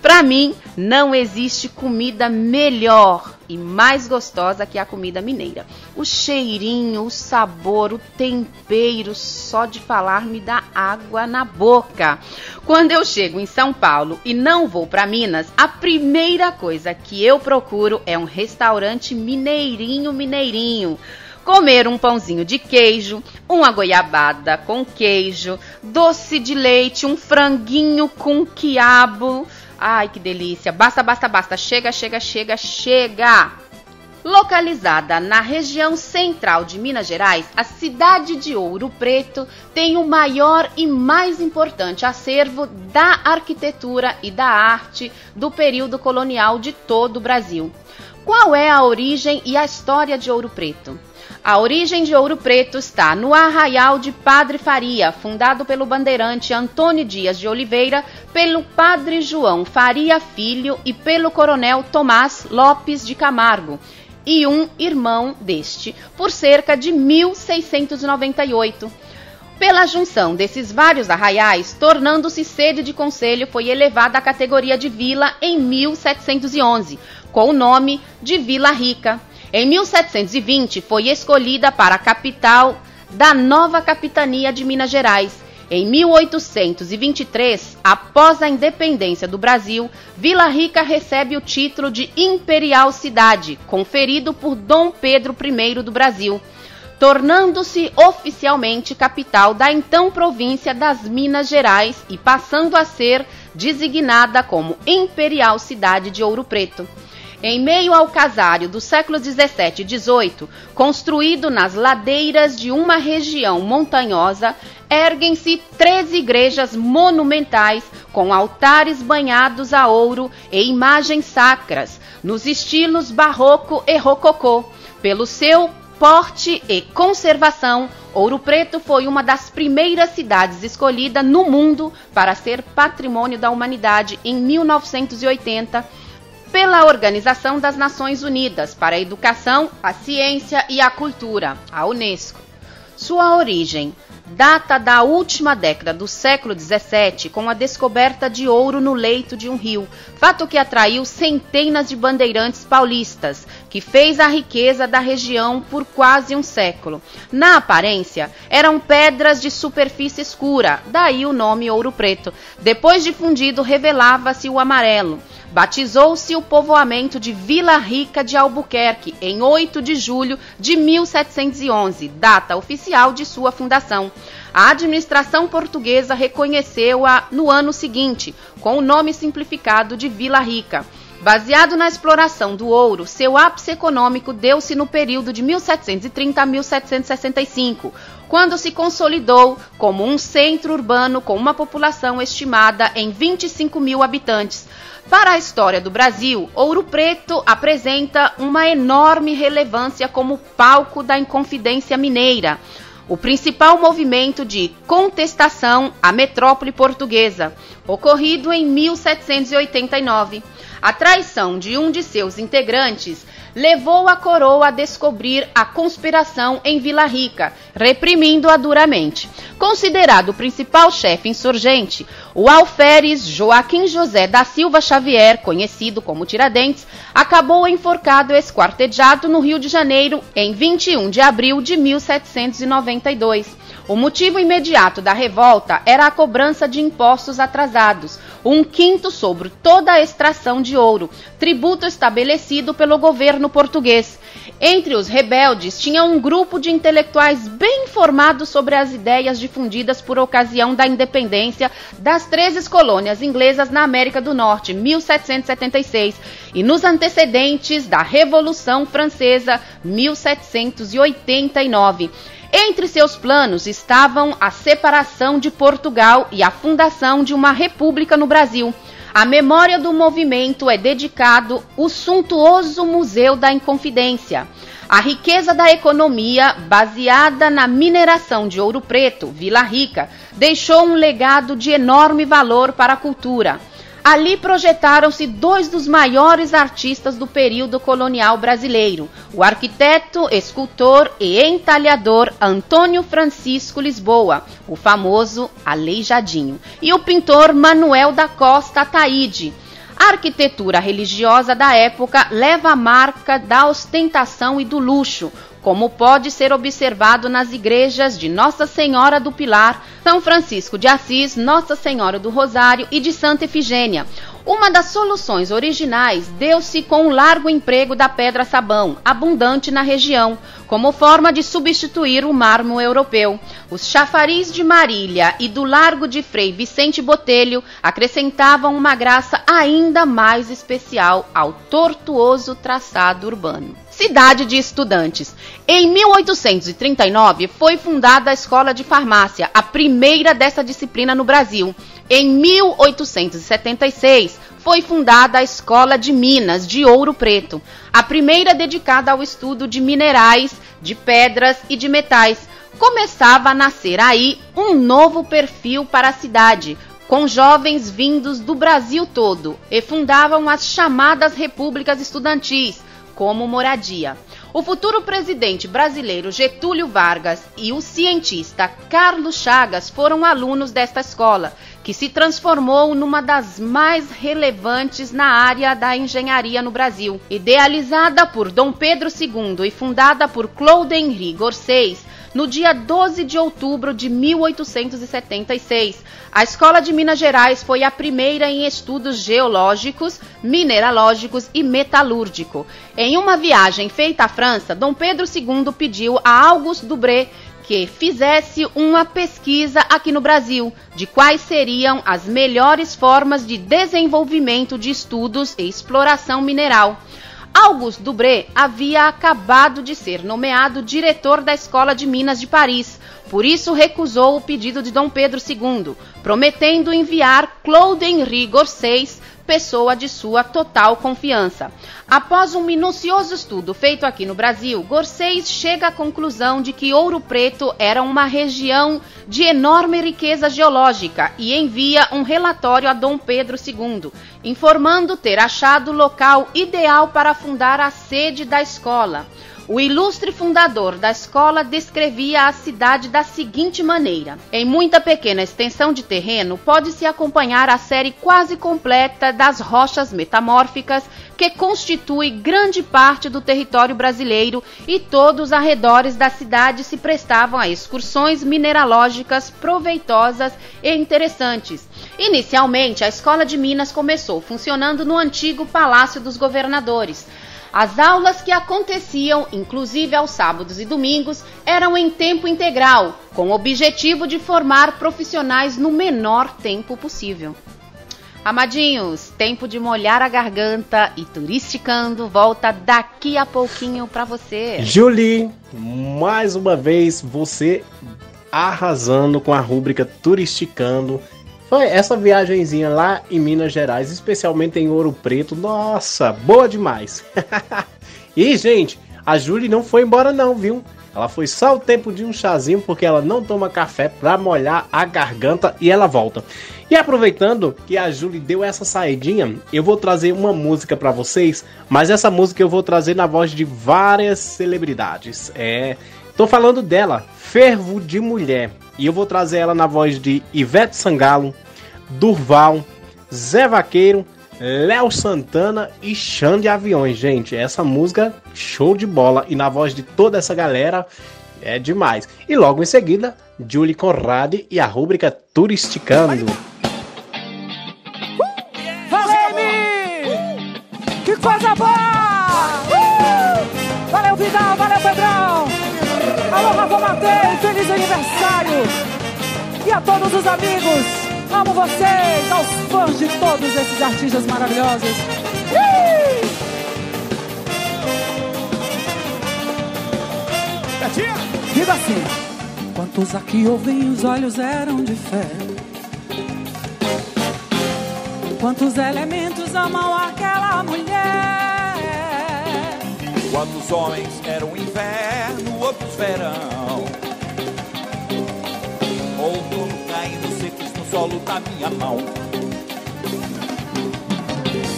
Pra mim, não existe comida melhor e mais gostosa que a comida mineira. O cheirinho, o sabor, o tempero, só de falar me dá água na boca. Quando eu chego em São Paulo e não vou para Minas, a primeira coisa que eu procuro é um restaurante mineirinho, mineirinho. Comer um pãozinho de queijo, uma goiabada com queijo, doce de leite, um franguinho com quiabo. Ai, que delícia! Basta, basta, basta! Chega, chega, chega, chega! Localizada na região central de Minas Gerais, a cidade de Ouro Preto tem o maior e mais importante acervo da arquitetura e da arte do período colonial de todo o Brasil. Qual é a origem e a história de Ouro Preto? A origem de Ouro Preto está no Arraial de Padre Faria, fundado pelo bandeirante Antônio Dias de Oliveira, pelo padre João Faria Filho e pelo coronel Tomás Lopes de Camargo, e um irmão deste, por cerca de mil seiscentos e noventa e oito. Pela junção desses vários arraiais, tornando-se sede de conselho, foi elevada à categoria de vila em mil setecentos e onze, com o nome de Vila Rica. Em mil setecentos e vinte, foi escolhida para a capital da nova capitania de Minas Gerais. Em mil oitocentos e vinte e três, após a independência do Brasil, Vila Rica recebe o título de Imperial Cidade, conferido por Dom Pedro primeiro do Brasil, tornando-se oficialmente capital da então província das Minas Gerais e passando a ser designada como Imperial Cidade de Ouro Preto. Em meio ao casário dos séculos dezessete e dezoito, construído nas ladeiras de uma região montanhosa, erguem-se treze igrejas monumentais com altares banhados a ouro e imagens sacras, nos estilos barroco e rococó. Pelo seu porte e conservação, Ouro Preto foi uma das primeiras cidades escolhida no mundo para ser Patrimônio da Humanidade em mil novecentos e oitenta, pela Organização das Nações Unidas para a Educação, a Ciência e a Cultura, a Unesco. Sua origem data da última década do século dezessete, com a descoberta de ouro no leito de um rio, fato que atraiu centenas de bandeirantes paulistas, que fez a riqueza da região por quase um século. Na aparência, eram pedras de superfície escura, daí o nome Ouro Preto. Depois de fundido, revelava-se o amarelo. batizou-se o povoamento de Vila Rica de Albuquerque em oito de julho de mil setecentos e onze, data oficial de sua fundação. A administração portuguesa reconheceu-a no ano seguinte, com o nome simplificado de Vila Rica. Baseado na exploração do ouro, seu ápice econômico deu-se no período de mil setecentos e trinta a mil setecentos e sessenta e cinco, quando se consolidou como um centro urbano com uma população estimada em vinte e cinco mil habitantes. Para a história do Brasil, Ouro Preto apresenta uma enorme relevância como palco da Inconfidência Mineira, o principal movimento de contestação à metrópole portuguesa, ocorrido em mil setecentos e oitenta e nove. A traição de um de seus integrantes levou a coroa a descobrir a conspiração em Vila Rica, reprimindo-a duramente. Considerado o principal chefe insurgente, o alferes Joaquim José da Silva Xavier, conhecido como Tiradentes, acabou enforcado e esquartejado no Rio de Janeiro em vinte e um de abril de mil setecentos e noventa e dois. O motivo imediato da revolta era a cobrança de impostos atrasados, um quinto sobre toda a extração de ouro, tributo estabelecido pelo governo português. Entre os rebeldes tinha um grupo de intelectuais bem informados sobre as ideias difundidas por ocasião da independência das treze colônias inglesas na América do Norte, mil setecentos e setenta e seis, e nos antecedentes da Revolução Francesa, mil setecentos e oitenta e nove. Entre seus planos estavam a separação de Portugal e a fundação de uma república no Brasil. À memória do movimento é dedicado o suntuoso Museu da Inconfidência. A riqueza da economia, baseada na mineração de ouro preto, Vila Rica, deixou um legado de enorme valor para a cultura. Ali projetaram-se dois dos maiores artistas do período colonial brasileiro, o arquiteto, escultor e entalhador Antônio Francisco Lisboa, o famoso Aleijadinho, e o pintor Manuel da Costa Ataíde. A arquitetura religiosa da época leva a marca da ostentação e do luxo, como pode ser observado nas igrejas de Nossa Senhora do Pilar, São Francisco de Assis, Nossa Senhora do Rosário e de Santa Efigênia. Uma das soluções originais deu-se com o largo emprego da pedra sabão, abundante na região, como forma de substituir o mármore europeu. Os chafariz de Marília e do Largo de Frei Vicente Botelho acrescentavam uma graça ainda mais especial ao tortuoso traçado urbano. Cidade de estudantes. Em mil oitocentos e trinta e nove foi fundada a Escola de Farmácia, a primeira dessa disciplina no Brasil. Em mil oitocentos e setenta e seis foi fundada a Escola de Minas de Ouro Preto, a primeira dedicada ao estudo de minerais, de pedras e de metais. Começava a nascer aí um novo perfil para a cidade, com jovens vindos do Brasil todo, e fundavam as chamadas repúblicas estudantis, como moradia. O futuro presidente brasileiro Getúlio Vargas e o cientista Carlos Chagas foram alunos desta escola, que se transformou numa das mais relevantes na área da engenharia no Brasil. Idealizada por Dom Pedro segundo e fundada por Claude-Henri Gorceix, no dia doze de outubro de mil oitocentos e setenta e seis, a Escola de Minas Gerais foi a primeira em estudos geológicos, mineralógicos e metalúrgico. Em uma viagem feita à França, Dom Pedro segundo pediu a Auguste Daubrée que fizesse uma pesquisa aqui no Brasil de quais seriam as melhores formas de desenvolvimento de estudos e exploração mineral. Auguste Daubrée havia acabado de ser nomeado diretor da Escola de Minas de Paris, por isso recusou o pedido de Dom Pedro segundo, prometendo enviar Claude-Henri Gorceix, pessoa de sua total confiança. Após um minucioso estudo feito aqui no Brasil, Gorceix chega à conclusão de que Ouro Preto era uma região de enorme riqueza geológica e envia um relatório a Dom Pedro segundo, informando ter achado o local ideal para fundar a sede da escola. O ilustre fundador da escola descrevia a cidade da seguinte maneira: em muita pequena extensão de terreno, pode-se acompanhar a série quase completa das rochas metamórficas que constitui grande parte do território brasileiro, e todos os arredores da cidade se prestavam a excursões mineralógicas proveitosas e interessantes. Inicialmente, a Escola de Minas começou funcionando no antigo Palácio dos Governadores. As aulas, que aconteciam inclusive aos sábados e domingos, eram em tempo integral, com o objetivo de formar profissionais no menor tempo possível. Amadinhos, tempo de molhar a garganta e Turisticando volta daqui a pouquinho para você. Julie, mais uma vez você arrasando com a rúbrica Turisticando. Foi essa viagenzinha lá em Minas Gerais, especialmente em Ouro Preto. Nossa, boa demais. E, gente, a Julie não foi embora não, viu? Ela foi só o tempo de um chazinho, porque ela não toma café pra molhar a garganta, e ela volta. E aproveitando que a Julie deu essa saidinha, eu vou trazer uma música pra vocês, mas essa música eu vou trazer na voz de várias celebridades. É, tô falando dela, Fervo de Mulher. E eu vou trazer ela na voz de Ivete Sangalo, Durval, Zé Vaqueiro, Léo Santana e Xande de Aviões. Gente, essa música, show de bola. E na voz de toda essa galera, é demais. E logo em seguida, Julie Conrad e a rúbrica Turisticando. Fazeme! Que coisa boa! Valeu, Vidal! Valeu, Pedrão! Alô, Rafa Matheus! Feliz aniversário! E a todos os amigos! Amo vocês, aos fãs de todos esses artistas maravilhosos. Uh! Diga assim. Quantos aqui ouvem, os olhos eram de fé. Quantos elementos amam aquela mulher. Quantos homens eram inverno, outros verão. Outono caindo secos no solo da minha mão.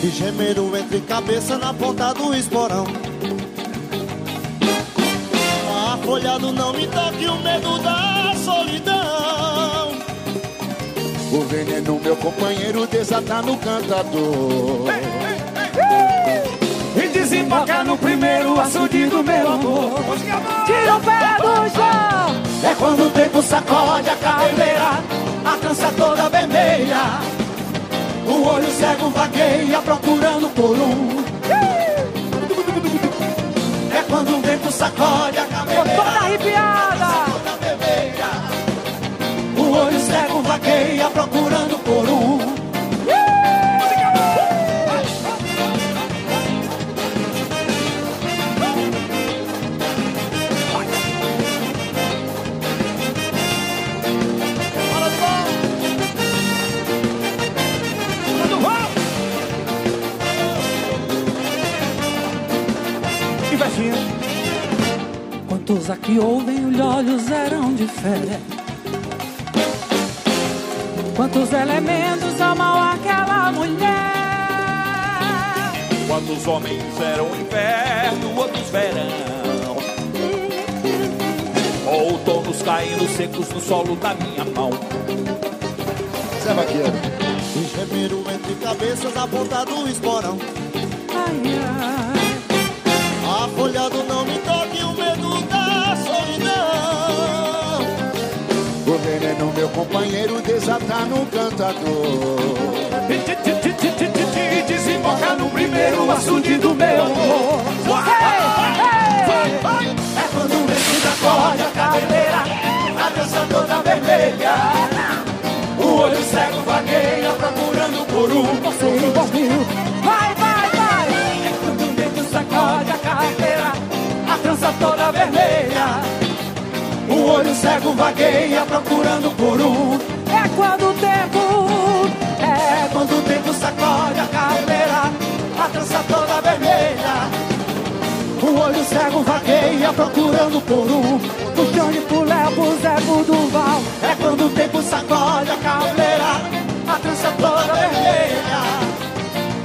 E gemelo entre cabeça na ponta do esporão. Afolhado, não me toque o medo da solidão. O veneno, meu companheiro, desata no cantador. Ei, ei, ei. E desemboca no primeiro açude do meu amor. Tira o pé do chão. É quando o tempo sacode a cabeleira, a trança toda vermelha. O olho cego vagueia procurando por um. É quando o tempo sacode a cabeleira, toda arrepiada, a trança toda vermelha. O olho cego vagueia procurando por um. Quantos aqui ouvem, os olhos eram de fé. Quantos elementos amam aquela mulher. Quantos homens eram inverno, outros verão. Outonos caindo secos no solo da minha mão. Zé Vaqueiro. E gemiro entre cabeças na ponta do esporão. Ai, ai. Afolhado, não me toque o medo da solidão. O veneno, meu companheiro, desata no cantador. E desemboca no primeiro açude do meu amor. É quando o vento da corda, a cabeleira, a dança toda vermelha. O olho cego vagueia procurando por um. Você envolviu. Vai, vai, vai. É quando o vento sacode a carreira, a trança toda vermelha. O olho cego vagueia procurando por um. É quando o tempo, é quando o tempo sacode a carreira, a trança toda vermelha. O olho cego vagueia procurando por um. Do Johnny pro Léo, pro Zé, pro Duval. É quando o tempo sacode a carreira, a trança toda vermelha.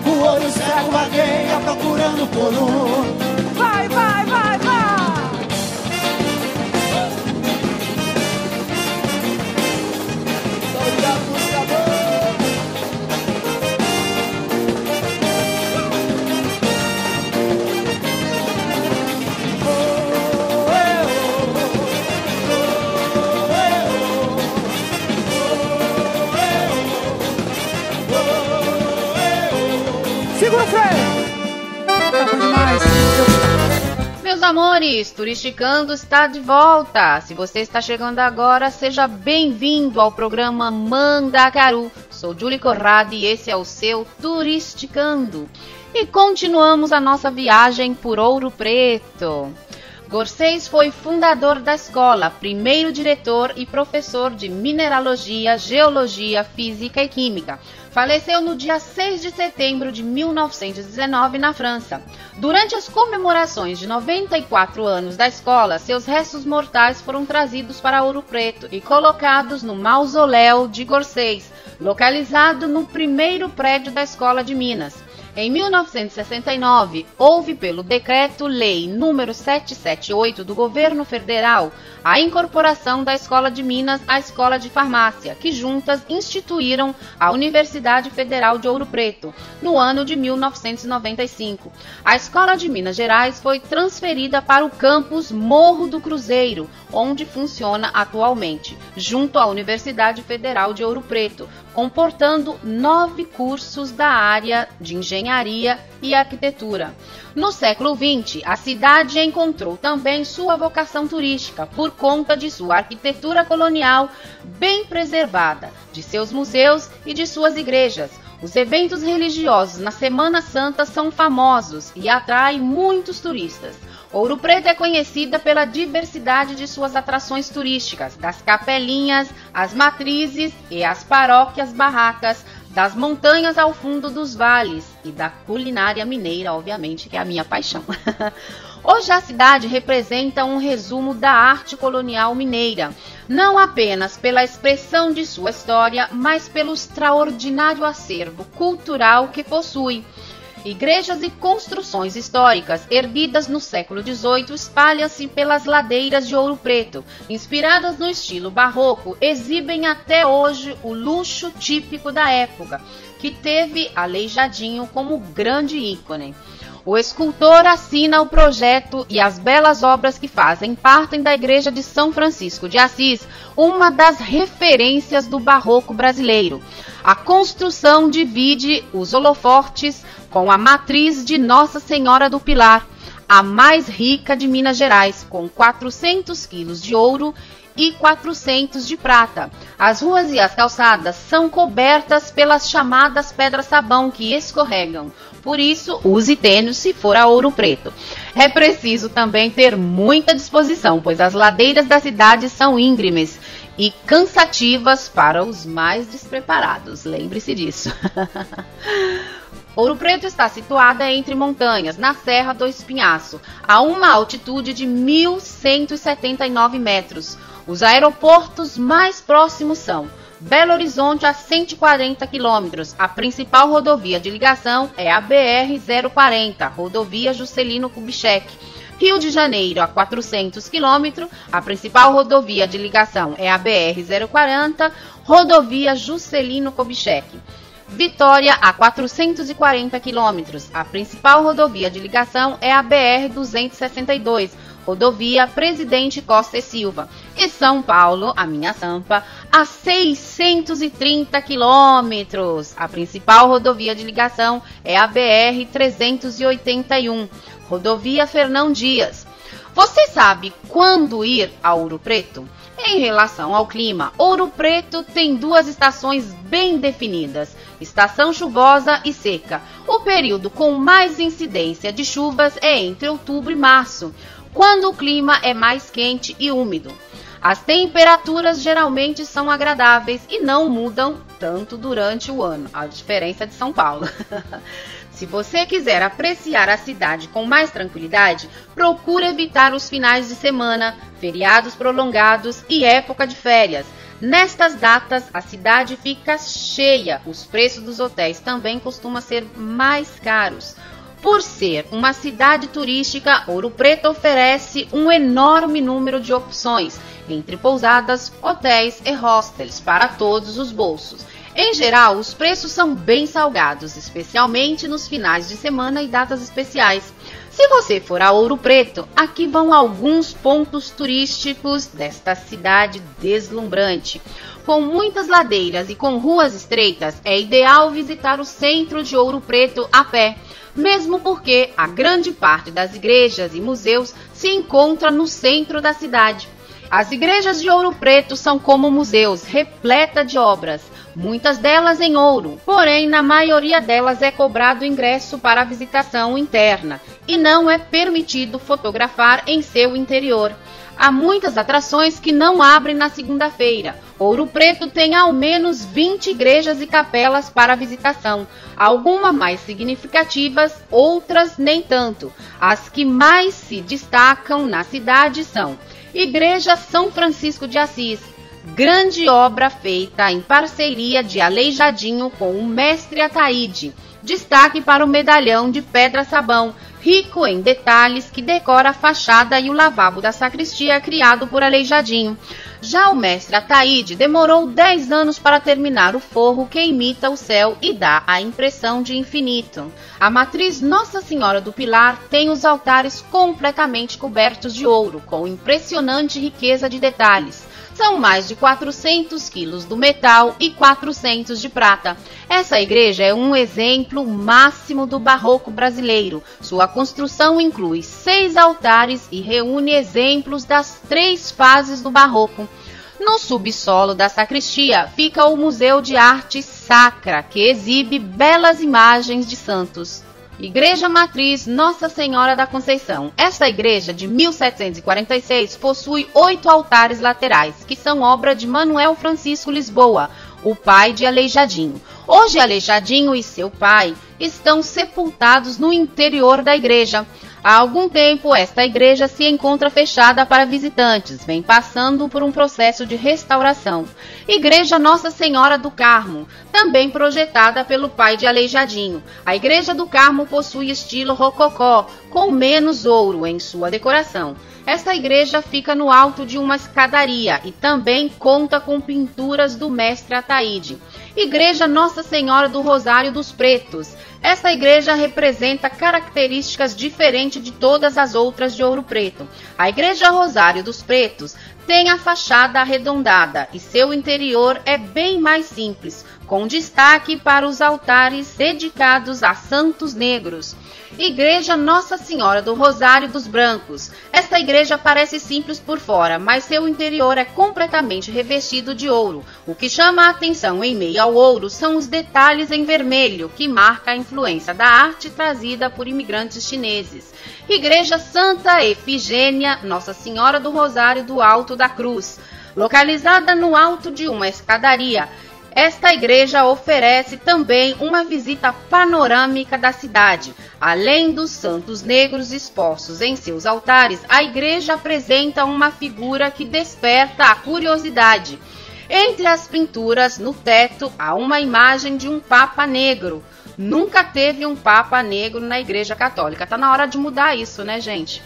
O olho cego vagueia procurando por um. Vai, vai, vai, vai! Meus amores, Turisticando está de volta. Se você está chegando agora, seja bem-vindo ao programa Mandacaru. Sou Julie Conrad e esse é o seu Turisticando. E continuamos a nossa viagem por Ouro Preto. Gorceix foi fundador da escola, primeiro diretor e professor de mineralogia, geologia, física e química. Faleceu no dia seis de setembro de mil novecentos e dezenove, na França. Durante as comemorações de noventa e quatro anos da escola, seus restos mortais foram trazidos para Ouro Preto e colocados no mausoléu de Gorceix, localizado no primeiro prédio da Escola de Minas. Em mil novecentos e sessenta e nove, houve pelo Decreto-Lei número setecentos e setenta e oito do Governo Federal a incorporação da Escola de Minas à Escola de Farmácia, que juntas instituíram a Universidade Federal de Ouro Preto, no ano de mil novecentos e noventa e cinco. A Escola de Minas Gerais foi transferida para o campus Morro do Cruzeiro, onde funciona atualmente, junto à Universidade Federal de Ouro Preto, comportando nove cursos da área de engenharia e arquitetura. No século vinte, a cidade encontrou também sua vocação turística por conta de sua arquitetura colonial bem preservada, de seus museus e de suas igrejas. Os eventos religiosos na Semana Santa são famosos e atraem muitos turistas. Ouro Preto é conhecida pela diversidade de suas atrações turísticas, das capelinhas, as matrizes e as paróquias barracas, das montanhas ao fundo dos vales e da culinária mineira, obviamente, que é a minha paixão. Hoje a cidade representa um resumo da arte colonial mineira, não apenas pela expressão de sua história, mas pelo extraordinário acervo cultural que possui. Igrejas e construções históricas erguidas no século dezoito espalham-se pelas ladeiras de Ouro Preto. Inspiradas no estilo barroco, exibem até hoje o luxo típico da época, que teve Aleijadinho como grande ícone. O escultor assina o projeto e as belas obras que fazem parte da Igreja de São Francisco de Assis, uma das referências do barroco brasileiro. A construção divide os holofortes com a matriz de Nossa Senhora do Pilar, a mais rica de Minas Gerais, com quatrocentos quilos de ouro e quatrocentos de prata. As ruas e as calçadas são cobertas pelas chamadas Pedra Sabão que escorregam. Por isso, use tênis se for a Ouro Preto. É preciso também ter muita disposição, pois as ladeiras da cidade são íngremes e cansativas para os mais despreparados. Lembre-se disso. Ouro Preto está situada entre montanhas, na Serra do Espinhaço, a uma altitude de mil cento e setenta e nove metros. Os aeroportos mais próximos são Belo Horizonte, a cento e quarenta quilômetros. A principal rodovia de ligação é a B R zero quarenta, rodovia Juscelino Kubitschek. Rio de Janeiro, a quatrocentos quilômetros. A principal rodovia de ligação é a B R zero quarenta, rodovia Juscelino Kubitschek. Vitória, a quatrocentos e quarenta quilômetros. A principal rodovia de ligação é a B R duzentos e sessenta e dois, rodovia Presidente Costa e Silva. E São Paulo, a minha Sampa, a seiscentos e trinta quilômetros. A principal rodovia de ligação é a B R trezentos e oitenta e um, rodovia Fernão Dias. Você sabe quando ir a Ouro Preto? Em relação ao clima, Ouro Preto tem duas estações bem definidas, estação chuvosa e seca. O período com mais incidência de chuvas é entre outubro e março, quando o clima é mais quente e úmido. As temperaturas geralmente são agradáveis e não mudam tanto durante o ano, a diferença de São Paulo. Se você quiser apreciar a cidade com mais tranquilidade, procure evitar os finais de semana, feriados prolongados e época de férias. Nestas datas, a cidade fica cheia. Os preços dos hotéis também costumam ser mais caros. Por ser uma cidade turística, Ouro Preto oferece um enorme número de opções, entre pousadas, hotéis e hostels, para todos os bolsos. Em geral, os preços são bem salgados, especialmente nos finais de semana e datas especiais. Se você for a Ouro Preto, aqui vão alguns pontos turísticos desta cidade deslumbrante. Com muitas ladeiras e com ruas estreitas, é ideal visitar o centro de Ouro Preto a pé. mesmo porque a grande parte das igrejas e museus se encontra no centro da cidade. As igrejas de Ouro Preto são como museus, repleta de obras, muitas delas em ouro, porém na maioria delas é cobrado ingresso para a visitação interna e não é permitido fotografar em seu interior. Há muitas atrações que não abrem na segunda-feira. Ouro Preto tem ao menos vinte igrejas e capelas para visitação, algumas mais significativas, outras nem tanto. As que mais se destacam na cidade são Igreja São Francisco de Assis, grande obra feita em parceria de Aleijadinho com o mestre Ataíde. Destaque para o medalhão de Pedra Sabão, rico em detalhes, que decora a fachada e o lavabo da sacristia criado por Aleijadinho. Já o mestre Ataíde demorou dez anos para terminar o forro que imita o céu e dá a impressão de infinito. A matriz Nossa Senhora do Pilar tem os altares completamente cobertos de ouro, com impressionante riqueza de detalhes. São mais de quatrocentos quilos do metal e quatrocentos de prata. Essa igreja é um exemplo máximo do barroco brasileiro. Sua construção inclui seis altares e reúne exemplos das três fases do barroco. No subsolo da sacristia fica o Museu de Arte Sacra, que exibe belas imagens de santos. Igreja Matriz Nossa Senhora da Conceição. Esta igreja de mil setecentos e quarenta e seis possui oito altares laterais, que são obra de Manuel Francisco Lisboa, o pai de Aleijadinho. Hoje Aleijadinho e seu pai estão sepultados no interior da igreja. Há algum tempo esta igreja se encontra fechada para visitantes, vem passando por um processo de restauração. Igreja Nossa Senhora do Carmo, também projetada pelo pai de Aleijadinho. A Igreja do Carmo possui estilo rococó, com menos ouro em sua decoração. Esta igreja fica no alto de uma escadaria e também conta com pinturas do mestre Ataíde. Igreja Nossa Senhora do Rosário dos Pretos. Esta igreja representa características diferentes de todas as outras de Ouro Preto. A Igreja Rosário dos Pretos tem a fachada arredondada e seu interior é bem mais simples, com destaque para os altares dedicados a santos negros. Igreja Nossa Senhora do Rosário dos Brancos. Esta igreja parece simples por fora, mas seu interior é completamente revestido de ouro. O que chama a atenção em meio ao ouro são os detalhes em vermelho, que marca a influência da arte trazida por imigrantes chineses. Igreja Santa Efigênia Nossa Senhora do Rosário do Alto da Cruz. Localizada no alto de uma escadaria, esta igreja oferece também uma visita panorâmica da cidade. Além dos santos negros expostos em seus altares, a igreja apresenta uma figura que desperta a curiosidade. Entre as pinturas, no teto, há uma imagem de um papa negro. Nunca teve um papa negro na Igreja Católica. Tá na hora de mudar isso, né, gente?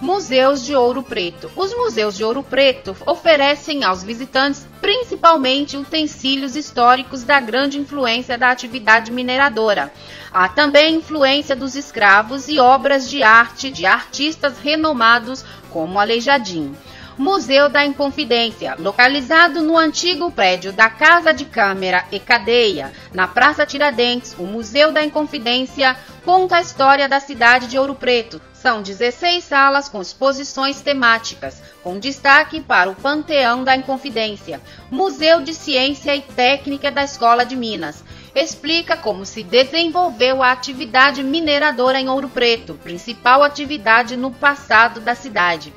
Museus de Ouro Preto. Os museus de Ouro Preto oferecem aos visitantes principalmente utensílios históricos da grande influência da atividade mineradora. Há também influência dos escravos e obras de arte de artistas renomados como Aleijadinho. Museu da Inconfidência, localizado no antigo prédio da Casa de Câmara e Cadeia, na Praça Tiradentes, o Museu da Inconfidência conta a história da cidade de Ouro Preto. São dezesseis salas com exposições temáticas, com destaque para o Panteão da Inconfidência. Museu de Ciência e Técnica da Escola de Minas. Explica como se desenvolveu a atividade mineradora em Ouro Preto, principal atividade no passado da cidade.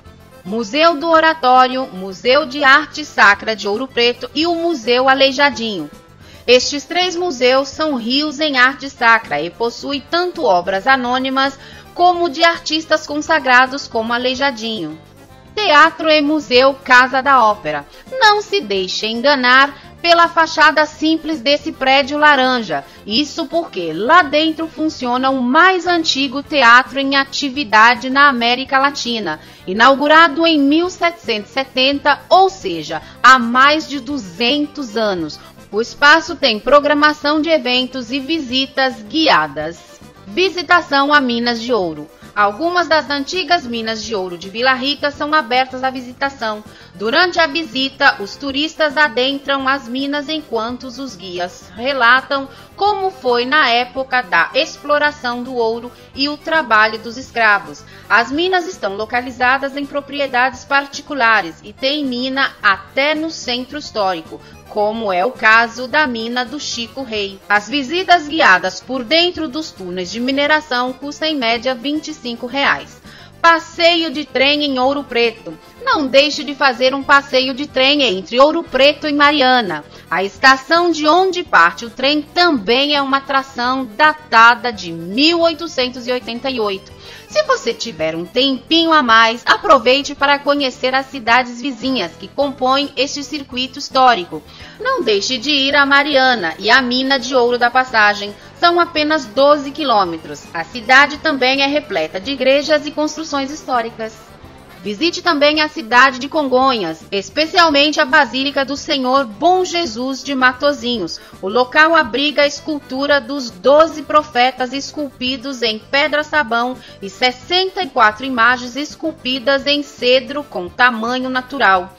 Museu do Oratório, Museu de Arte Sacra de Ouro Preto e o Museu Aleijadinho. Estes três museus são rios em arte sacra e possuem tanto obras anônimas como de artistas consagrados como Aleijadinho. Teatro e Museu Casa da Ópera. Não se deixe enganar pela fachada simples desse prédio laranja. Isso porque lá dentro funciona o mais antigo teatro em atividade na América Latina, inaugurado em mil setecentos e setenta, ou seja, há mais de duzentos anos. O espaço tem programação de eventos e visitas guiadas. Visitação a Minas de Ouro. Algumas das antigas minas de ouro de Vila Rica são abertas à visitação. Durante a visita, os turistas adentram as minas enquanto os guias relatam como foi na época da exploração do ouro e o trabalho dos escravos. As minas estão localizadas em propriedades particulares e tem mina até no centro histórico, como é o caso da mina do Chico Rei. As visitas guiadas por dentro dos túneis de mineração custam em média vinte e cinco reais. Passeio de trem em Ouro Preto. Não deixe de fazer um passeio de trem entre Ouro Preto e Mariana. A estação de onde parte o trem também é uma atração datada de mil oitocentos e oitenta e oito. Se você tiver um tempinho a mais, aproveite para conhecer as cidades vizinhas que compõem este circuito histórico. Não deixe de ir a Mariana e a Mina de Ouro da Passagem. São apenas doze quilômetros. A cidade também é repleta de igrejas e construções históricas. Visite também a cidade de Congonhas, especialmente a Basílica do Senhor Bom Jesus de Matozinhos. O local abriga a escultura dos doze profetas esculpidos em pedra sabão e sessenta e quatro imagens esculpidas em cedro com tamanho natural.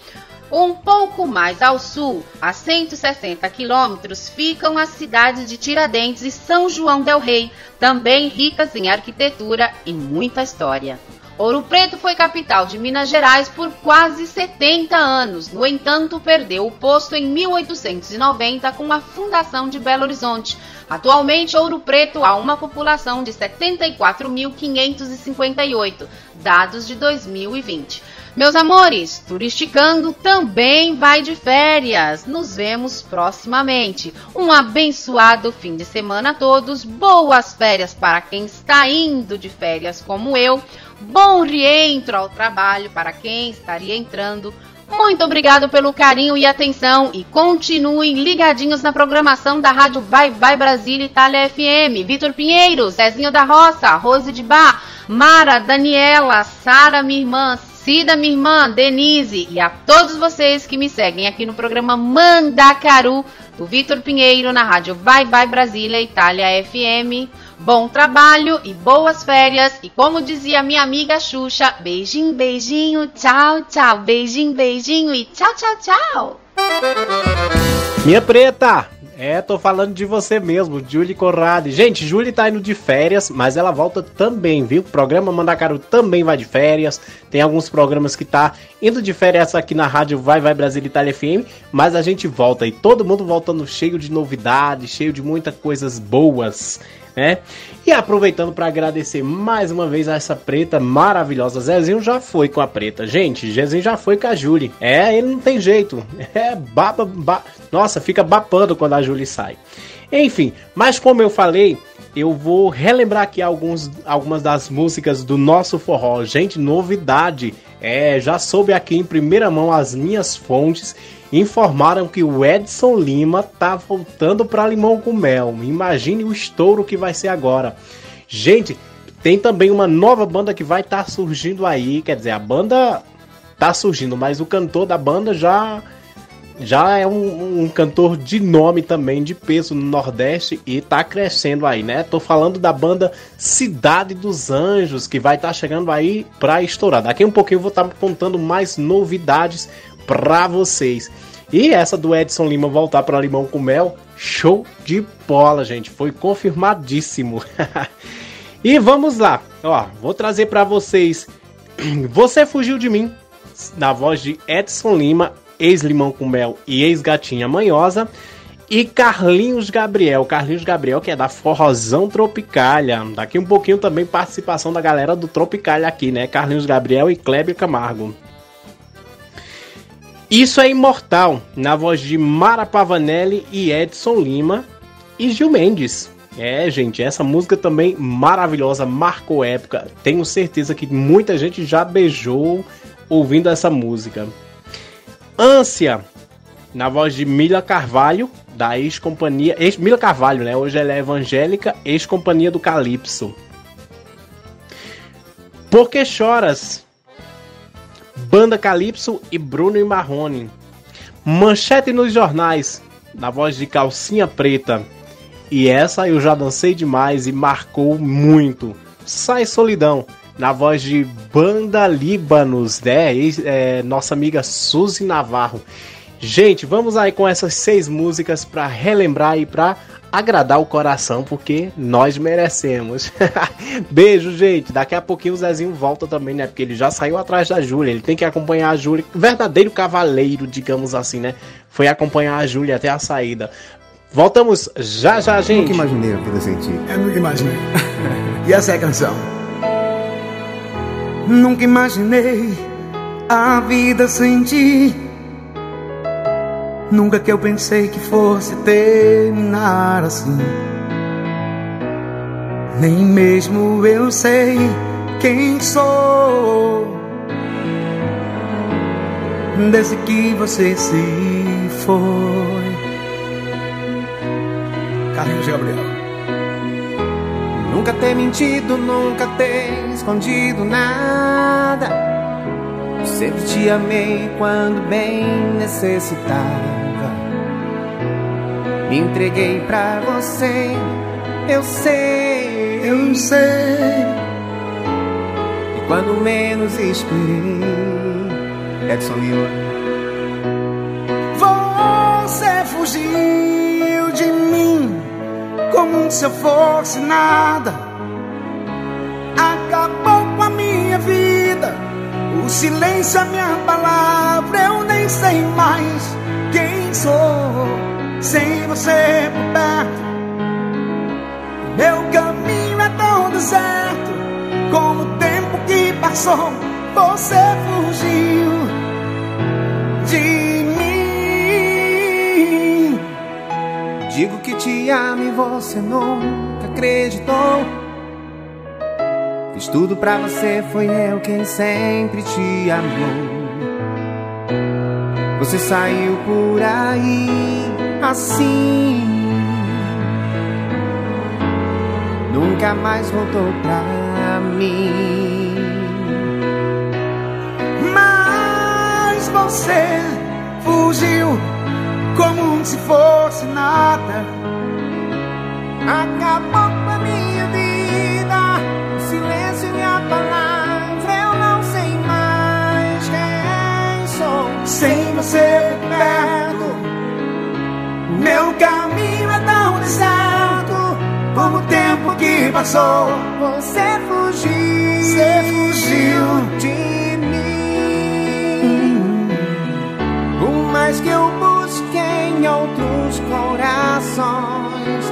Um pouco mais ao sul, a cento e sessenta quilômetros, ficam as cidades de Tiradentes e São João del Rei, também ricas em arquitetura e muita história. Ouro Preto foi capital de Minas Gerais por quase setenta anos, no entanto perdeu o posto em mil oitocentos e noventa com a fundação de Belo Horizonte. Atualmente, Ouro Preto há uma população de setenta e quatro mil quinhentos e cinquenta e oito, dados de dois mil e vinte. Meus amores, Turisticando também vai de férias. Nos vemos proximamente. Um abençoado fim de semana a todos. Boas férias para quem está indo de férias como eu. Bom reentro ao trabalho para quem estaria entrando. Muito obrigado pelo carinho e atenção e continuem ligadinhos na programação da Rádio Bye Bye Brasília Itália F M. Vitor Pinheiro, Zezinho da Roça, Rose de Bar, Mara, Daniela, Sara, minha irmã, Cida, minha irmã, Denise e a todos vocês que me seguem aqui no programa Mandacaru do Vitor Pinheiro na Rádio Bye Bye Brasília Itália F M. Bom trabalho e boas férias. E como dizia minha amiga Xuxa, beijinho, beijinho, tchau, tchau. Beijinho, beijinho e tchau, tchau, tchau. Minha preta, é, tô falando de você mesmo, Julie Conrad. Gente, Julie tá indo de férias, mas ela volta também, viu? O programa Mandacaru também vai de férias. Tem alguns programas que tá indo de férias aqui na Rádio Vai Vai Brasil Itália F M, mas a gente volta e todo mundo voltando cheio de novidades, cheio de muitas coisas boas. É. E aproveitando para agradecer mais uma vez a essa preta maravilhosa. Zezinho já foi com a preta. Gente, Zezinho já foi com a Julie. É, ele não tem jeito. É, baba, ba... Nossa, fica bapando quando a Julie sai. Enfim, mas como eu falei, eu vou relembrar aqui alguns, algumas das músicas do nosso forró. Gente, novidade. É, já soube aqui em primeira mão as minhas fontes. Informaram que o Edson Lima tá voltando para Limão com Mel. Imagine o estouro que vai ser agora. Gente, tem também uma nova banda que vai estar tá surgindo aí. Quer dizer, a banda tá surgindo, mas o cantor da banda já, já é um, um cantor de nome também, de peso no Nordeste e tá crescendo aí, né? Tô falando da banda Cidade dos Anjos, que vai estar tá chegando aí para estourar. Daqui a um pouquinho eu vou estar tá contando mais novidades pra vocês. E essa do Edson Lima voltar para Limão com Mel, show de bola, gente. Foi confirmadíssimo. E vamos lá. Ó, vou trazer para vocês Você Fugiu de Mim, na voz de Edson Lima, ex-Limão com Mel e ex-Gatinha Manhosa. E Carlinhos Gabriel. Carlinhos Gabriel, que é da Forrozão Tropicália. Daqui um pouquinho também participação da galera do Tropicália aqui, né? Carlinhos Gabriel e Kleber Camargo. Isso é Imortal, na voz de Mara Pavanelli e Edson Lima e Gil Mendes. É, gente, essa música também maravilhosa, marcou época. Tenho certeza que muita gente já beijou ouvindo essa música. Ânsia, na voz de Mila Carvalho, da ex-companhia... Ex- Mila Carvalho, né? Hoje ela é evangélica, ex-companhia do Calypso. Por que Choras? Banda Calypso e Bruno e Marrone. Manchete nos Jornais, na voz de Calcinha Preta. E essa eu já dancei demais e marcou muito. Sai Solidão, na voz de Banda Líbanos, né? E, é, nossa amiga Suzy Navarro. Gente, vamos aí com essas seis músicas para relembrar e para agradar o coração, porque nós merecemos. Beijo, gente. Daqui a pouquinho o Zezinho volta também, né? Porque ele já saiu atrás da Júlia. Ele tem que acompanhar a Júlia. Verdadeiro cavaleiro, digamos assim, né? Foi acompanhar a Júlia até a saída. Voltamos já, já, gente. Eu nunca imaginei o que eu senti. Eu nunca imaginei. E essa é a canção. Nunca imaginei a vida sem ti. Nunca que eu pensei que fosse terminar assim. Nem mesmo eu sei quem sou desde que você se foi. Carlinhos Gabriel. Nunca ter mentido, nunca ter escondido nada. Sempre te amei quando bem necessitava. Me entreguei pra você, eu sei, eu sei. E quando menos esperei, Edson Leon, você fugiu de mim como se eu fosse nada. Acabou com a minha vida. O silêncio é minha palavra, eu nem sei mais quem sou sem você por perto. Meu caminho é tão deserto como o tempo que passou. Você fugiu de mim. Digo que te amo e você nunca acreditou. Fiz tudo pra você, foi eu quem sempre te amou. Você saiu por aí assim, nunca mais voltou pra mim. Mas você fugiu como se fosse nada. Acabou com a minha vida. Silêncio, minha palavra, eu não sei mais quem sou sem você por perto. Meu caminho é tão deserto como o tempo que passou. Você fugiu, você fugiu de mim. Por mais que eu busquei em outros corações,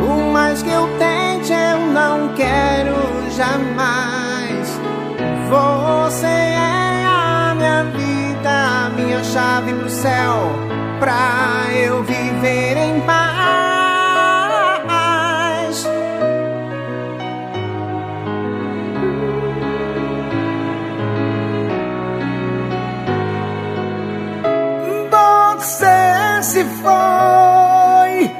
por mais que eu tente, eu não quero jamais. Você é a minha vida, a minha chave pro céu, pra eu viver em paz. Você se foi,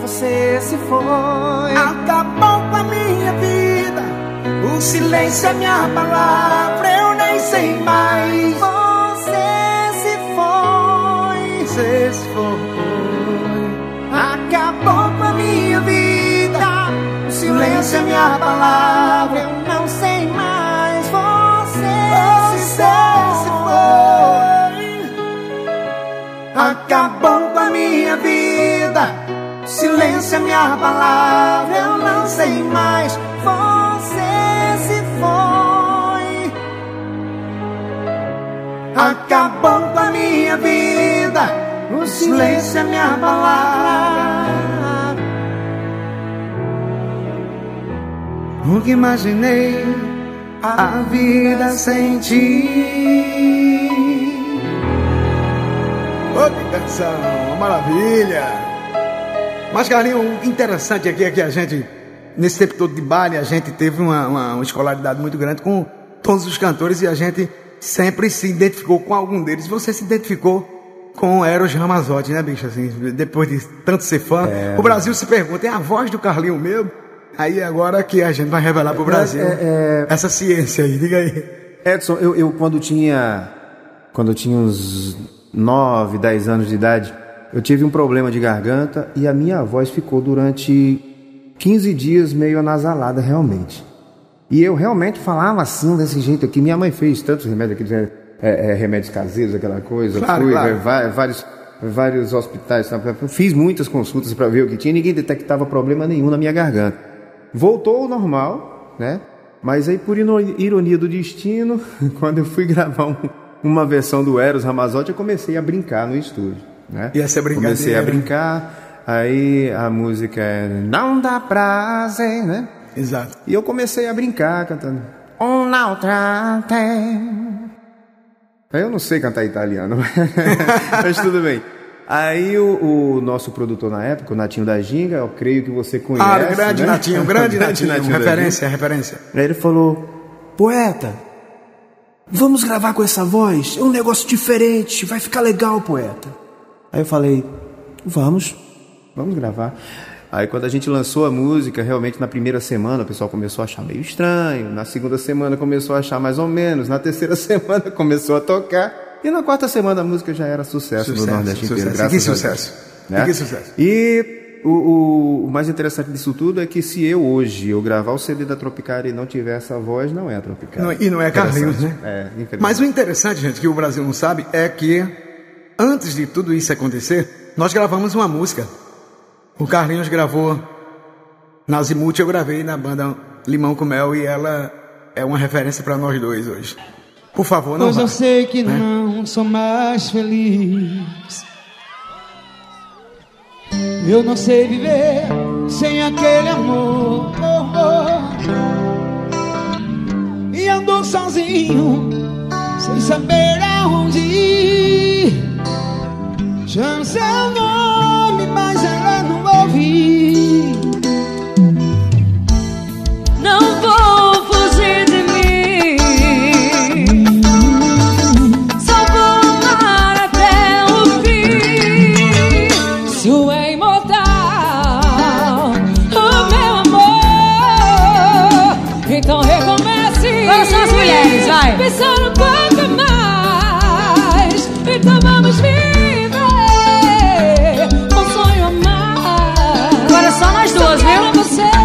você se foi, acabou com a minha vida. O silêncio é minha palavra, eu nem sei mais. Você se foi, você se foi, acabou com a minha vida. O silêncio é minha palavra, eu não sei mais. Você, você se foi, acabou com a minha vida. Silêncio é minha palavra, eu não sei mais. Você se foi, acabou com a minha vida. O silêncio é minha palavra. Nunca imaginei a vida sem ti. Oh, que canção, maravilha. Mas, Carlinhos, o interessante aqui é que a gente, nesse tempo todo de baile, a gente teve uma, uma, uma escolaridade muito grande com todos os cantores e a gente sempre se identificou com algum deles. Você se identificou com Eros Ramazzotti, né, bicho? Assim, depois de tanto ser fã, é... o Brasil se pergunta, é a voz do Carlinhos mesmo? Aí agora que a gente vai revelar pro Brasil é, é... essa ciência aí, diga aí. Edson, eu, eu quando tinha, quando eu tinha uns nove, dez anos de idade, eu tive um problema de garganta e a minha voz ficou durante quinze dias meio anasalada realmente. E eu realmente falava assim, desse jeito aqui. Minha mãe fez tantos remédios, aqueles é, é, remédios caseiros, aquela coisa. Claro, fui, claro. Vai, vários, vários hospitais. Fiz muitas consultas para ver o que tinha. Ninguém detectava problema nenhum na minha garganta. Voltou ao normal, né? Mas aí, por ironia do destino, quando eu fui gravar um, uma versão do Eros Ramazzotti, eu comecei a brincar no estúdio, né? E essa brincadeira? Comecei a brincar. Aí a música é Não Dá Prazer, né? Exato. E eu comecei a brincar cantando. Um nautante. Eu não sei cantar italiano, mas tudo bem. Aí o, o nosso produtor na época, o Natinho da Ginga, eu creio que você conhece. Ah, o grande, né? Natinho, o grande Natinho, Natinho, Natinho referência, referência. Aí ele falou, poeta, vamos gravar com essa voz? É um negócio diferente, vai ficar legal, poeta. Aí eu falei, vamos, vamos gravar. Aí quando a gente lançou a música, realmente na primeira semana o pessoal começou a achar meio estranho, na segunda semana começou a achar mais ou menos, na terceira semana começou a tocar, e na quarta semana a música já era sucesso, sucesso no Nordeste inteiro. Sucesso. E que sucesso. Né? E que sucesso. E o, o, o mais interessante disso tudo é que se eu hoje eu gravar o C D da Tropicália e não tiver essa voz, não é a Tropicália. Não, e não é Carlinhos, né? É, mas o interessante, gente, que o Brasil não sabe é que antes de tudo isso acontecer, nós gravamos uma música. O Carlinhos gravou na Azimuth, eu gravei na banda Limão com Mel, e ela é uma referência para nós dois hoje. Por favor, não. Pois vá, eu sei que né? Não sou mais feliz. Eu não sei viver sem aquele amor. Oh, oh. E ando sozinho, sem saber aonde ir. Chamo seu nome, mas ela não ouvi. Não vou fugir de mim, só vou amar até o fim. Se o é imortal, o meu amor, então recomece. Agora são as mulheres, vai. Pensar um pouco mais, então vamos viver um sonho a mais. Agora só nós duas, viu?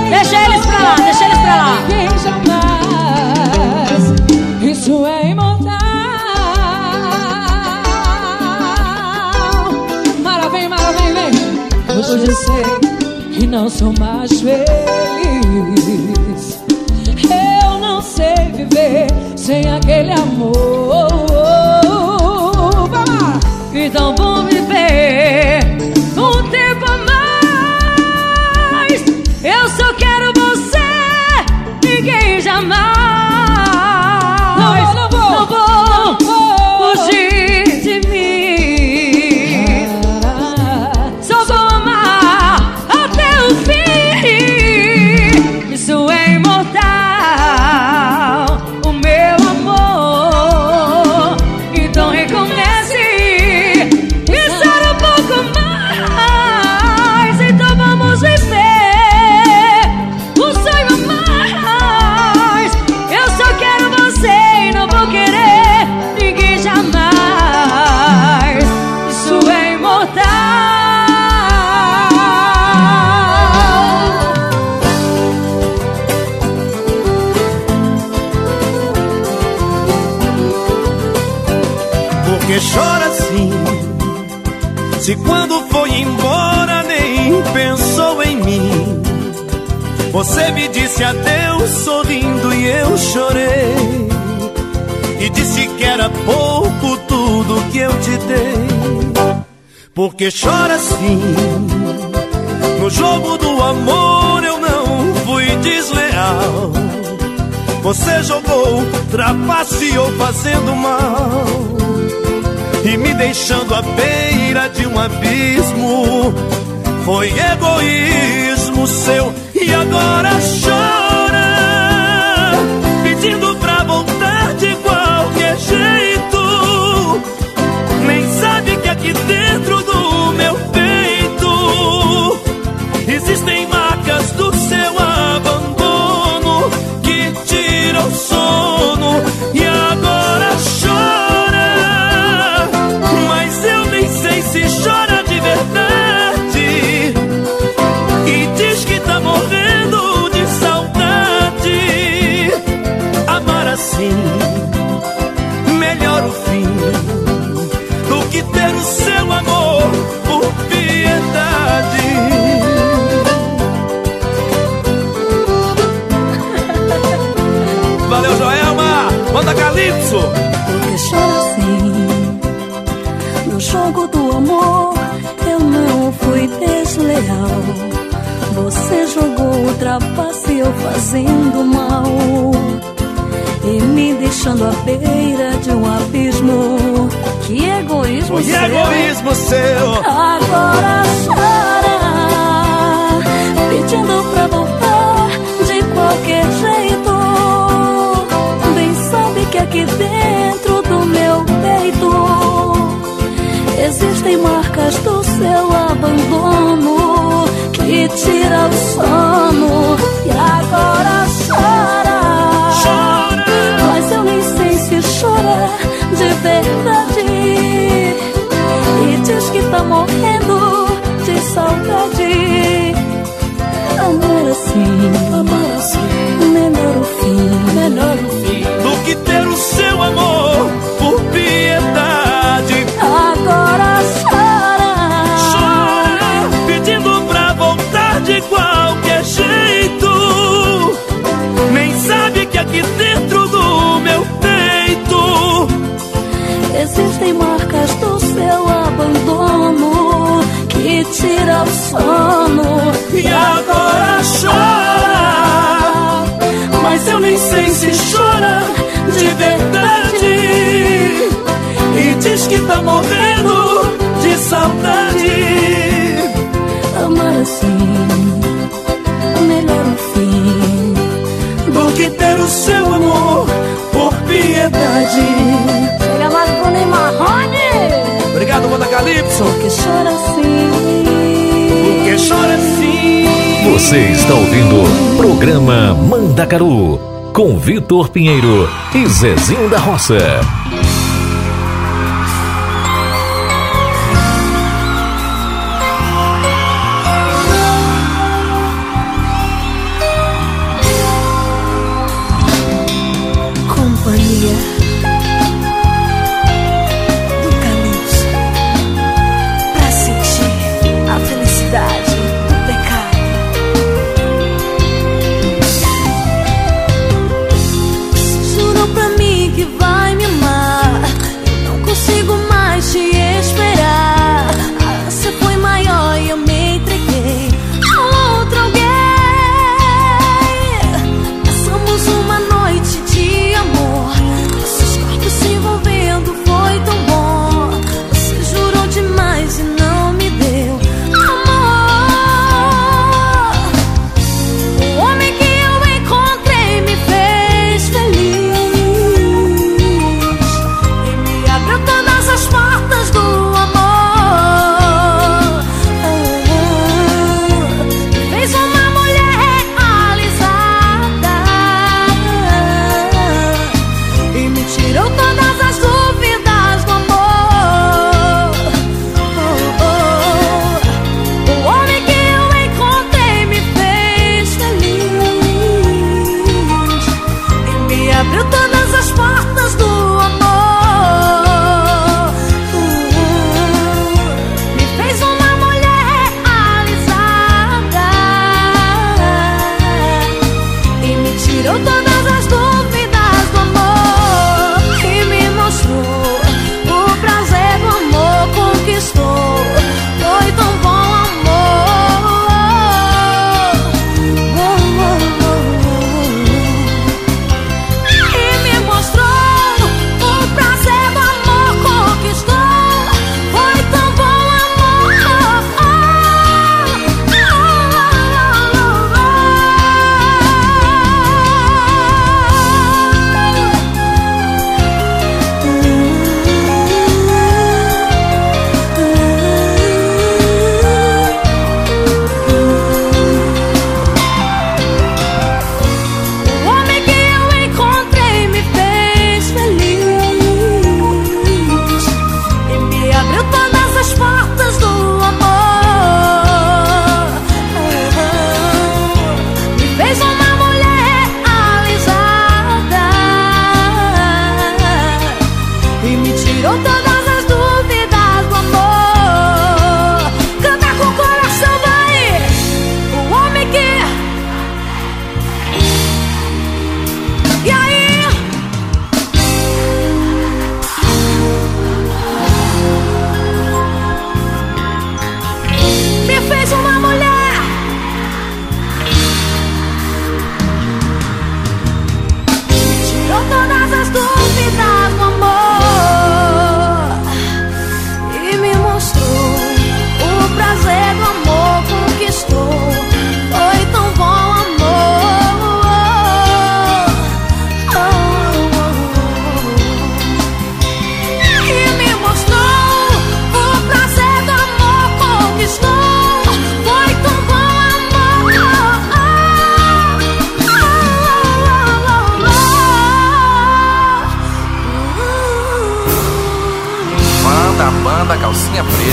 Deixa eles pra lá, deixa eles pra lá. Jamais, isso é imortal. Mara, vem, Mara, vem, vem. Hoje eu sei que não sou mais feliz. Eu não sei viver sem aquele amor. Então vou viver um tempo a mais. Eu só quero você, ninguém jamais. Não vou, não vou, não vou, não vou fugir de mim. Só vou amar até o fim. Isso é imortal, o meu amor. Então recomece, pensar um pouco mais. Então vamos viver. Chora assim, se quando foi embora nem pensou em mim. Você me disse adeus sorrindo e eu chorei, e disse que era pouco tudo que eu te dei. Porque chora assim, no jogo do amor eu não fui desleal. Você jogou, trapaceou fazendo mal e me deixando à beira de um abismo. Foi egoísmo seu. E agora chora, pedindo pra voltar de qualquer jeito. Nem sabe que aqui dentro do meu peito existem marcas do seu abandono que tiram o sono. E agora chora, se chora de verdade e diz que tá morrendo de Calypso. Porque chora assim, no jogo do amor eu não fui desleal. Você jogou o trapace, eu fazendo mal e me deixando à beira de um abismo. Que egoísmo que seu! Que egoísmo seu! Agora chora, pedindo pra voltar de qualquer jeito. Bem sabe que aqui dentro do meu peito existem marcas do seu abandono que tira o sono. E agora chora, chora. Mas eu nem sei se chora de verdade. E diz que tá morrendo de saudade. Amar assim, amar assim, melhor o fim, melhor o fim do que ter o seu amor por piedade. Agora chora, chora, pedindo pra voltar de qualquer jeito. Nem sabe que aqui dentro do meu peito existem marcas do seu abandono que tira o sono. E agora chora, mas eu nem sei se chora de verdade. E diz que tá morrendo de saudade. Amar assim, melhor o fim do que ter o seu amor por piedade. Chega mais, Bruno e Marrone. Obrigado, Banda Calypso. Porque chora assim, porque chora assim. Você está ouvindo programa Mandacaru com Vitor Pinheiro e Zezinho da Roça.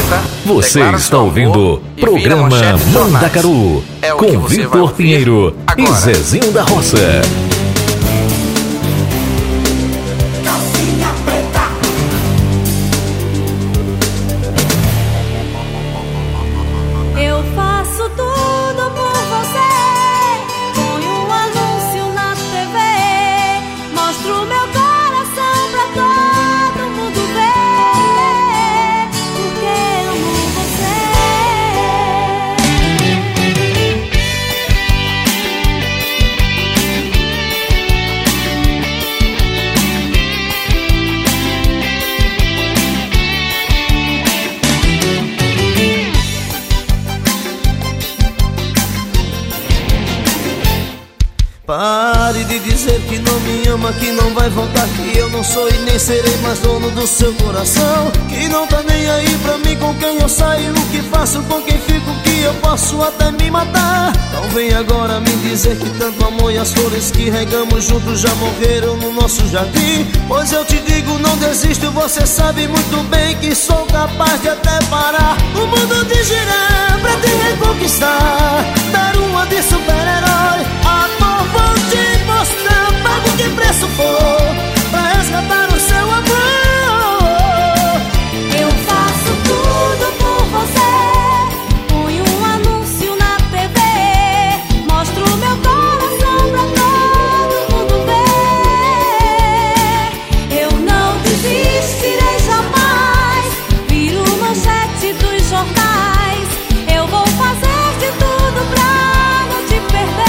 festa. Você está ouvindo o programa Mandacaru com Vitor Pinheiro e Zezinho da Roça. Que não vai voltar, que eu não sou e nem serei mais dono do seu coração, que não tá nem aí pra mim, com quem eu saio, o que faço, com quem fico, que eu posso até me matar. Não vem agora me dizer que tanto amor e as flores que regamos juntos já morreram no nosso jardim. Pois eu te digo, não desisto, você sabe muito bem que sou capaz de até parar o mundo de girar pra te reconquistar, dar uma de super-herói. Amor, vou te mostrar pago que preço for pra resgatar o seu amor. Eu faço tudo por você, ponho um anúncio na T V, mostro meu coração pra todo mundo ver. Eu não desistirei jamais, viro manchete dos jornais, eu vou fazer de tudo pra não te perder.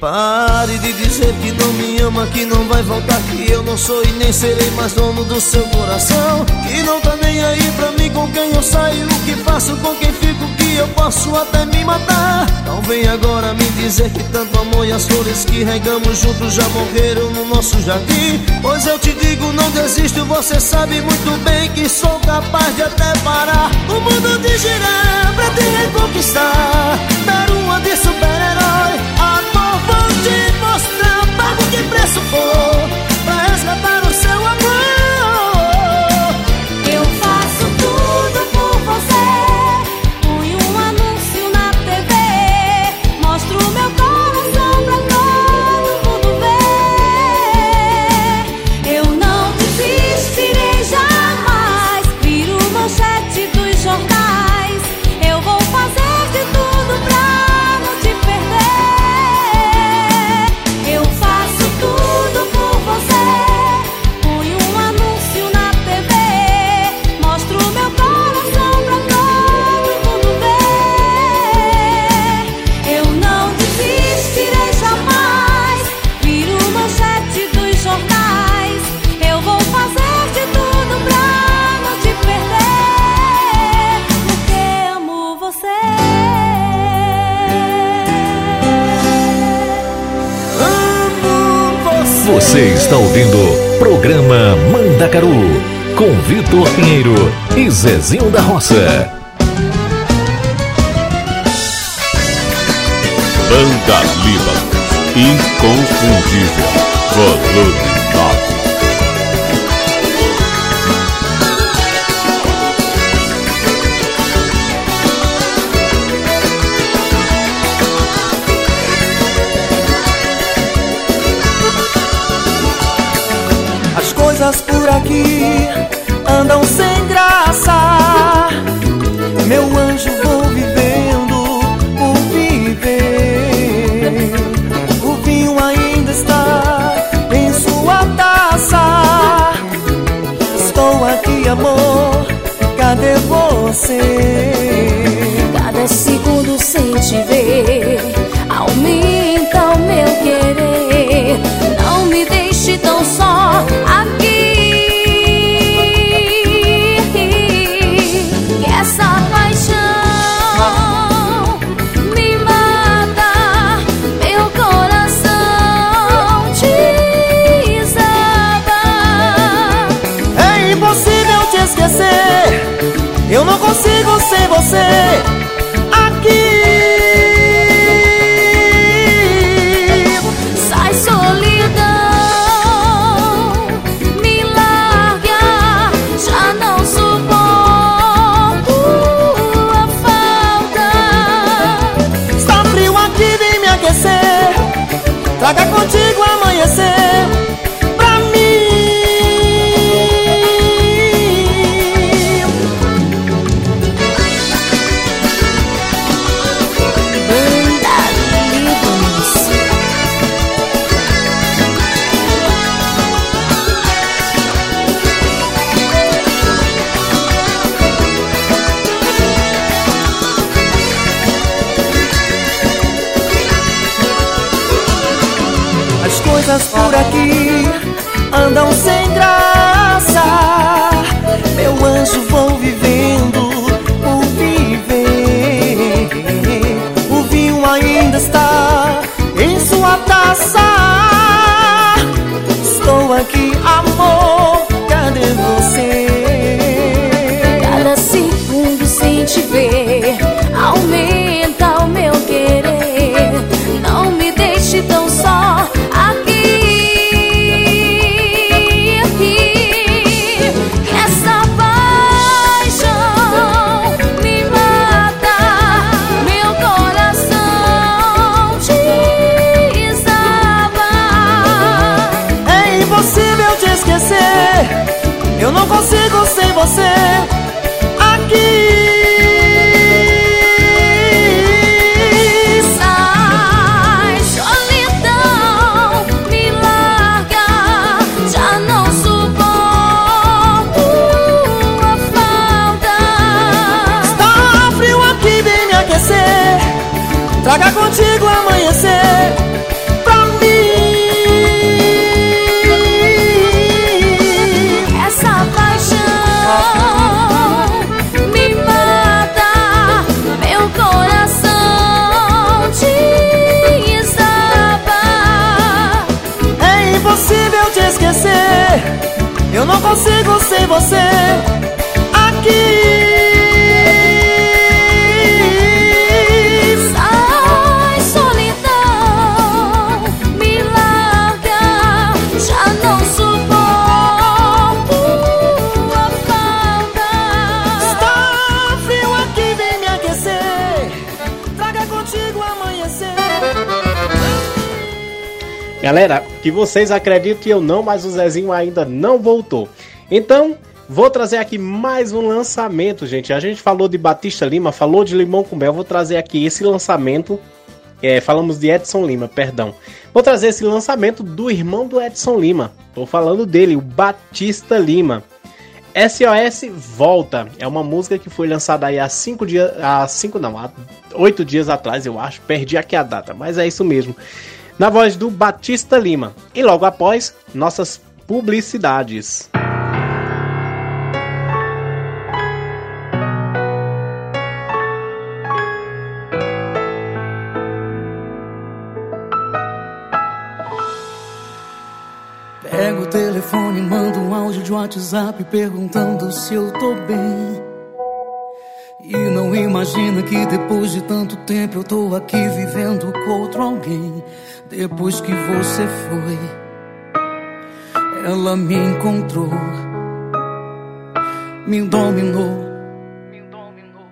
Pare de dizer que não me ama, que não vai voltar, que eu não sou e nem serei mais dono do seu coração, que não tá nem aí pra mim, com quem eu saio, o que faço, com quem fico, que eu posso até me matar. Não vem agora me dizer que tanto amor e as flores que regamos juntos já morreram no nosso jardim. Pois eu te digo, não desisto, você sabe muito bem que sou capaz de até parar o mundo de girar pra te reconquistar, dar uma de super-herói. Vou te mostrar, pago que preço for pra resgatar o seu amor. Eu faço tudo por você, ponho um anúncio na T V, mostro meu coração pra todo mundo ver. Eu não desistirei jamais, viro manchete dos jornais, eu vou fazer de tudo pra não te perder. Você está ouvindo o programa Mandacaru com Vitor Pinheiro e Zezinho da Roça. Banda Líbano, inconfundível, volume nove. As coisas por aqui andam sem graça, meu anjo, vou vivendo por viver. O vinho ainda está em sua taça. Estou aqui, amor, cadê você? Cada segundo sem te ver aumenta o meu querer. Não me deixe tão só aqui. Paixão me mata, meu coração Eu não consigo sem você aqui. Sai, solidão, me larga, já não suporto a falta. Está frio aqui, vem me aquecer, traga contigo amanhecer. Por aqui andam sem graça, meu anjo, vou vivendo por viver. O vinho ainda está em sua taça. Estou aqui, amor, cadê você? Cada segundo sem te ver aumenta o meu querer. Não me deixe tão só aqui. Eu não consigo sem você aqui. Sai, solidão, me larga, já não suporto a falta. Está frio aqui, vem me aquecer, traga contigo amanhecer. Eu não consigo sem você aqui. Sai, solidão, me larga, já não suporto a falta. Está frio aqui, vem me aquecer, traga contigo amanhecer. Galera, que vocês acreditam e eu não, mas o Zezinho ainda não voltou. Então, vou trazer aqui mais um lançamento, gente. A gente falou de Batista Lima, falou de Limão com Mel. Vou trazer aqui esse lançamento. É, falamos de Edson Lima, perdão. Vou trazer esse lançamento do irmão do Edson Lima. Tô falando dele, o Batista Lima. S O S Volta. É uma música que foi lançada aí há cinco dias... Há cinco não, há oito dias atrás, eu acho. Perdi aqui a data, mas é isso mesmo. Na voz do Batista Lima. E logo após, nossas publicidades. Pego o telefone, mando um áudio de WhatsApp perguntando se eu tô bem. E não imagina que depois de tanto tempo eu tô aqui vivendo com outro alguém. Depois que você foi, ela me encontrou, me dominou. Me dominou.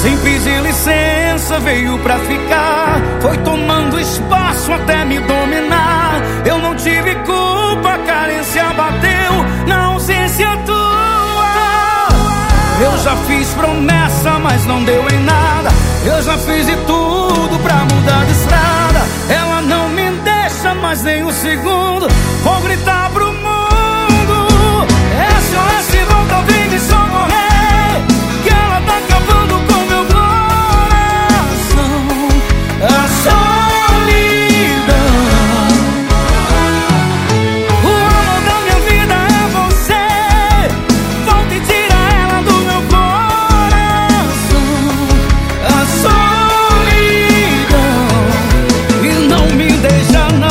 Sem pedir licença, veio pra ficar. Foi tomando espaço até me dominar. Eu não tive culpa, a carência bateu na ausência tua. Eu já fiz promessa, mas não deu em nada. Eu já fiz de tudo pra mudar de estrada. Ela não me deixa mais nem um segundo. Vou gritar pro mundo: S O S, volta, vem me socorrer, que ela tá acabando com meu coração. A solidão, o amor da minha vida é você. Volta e tira ela do meu coração. A solidão, e não me deixa não.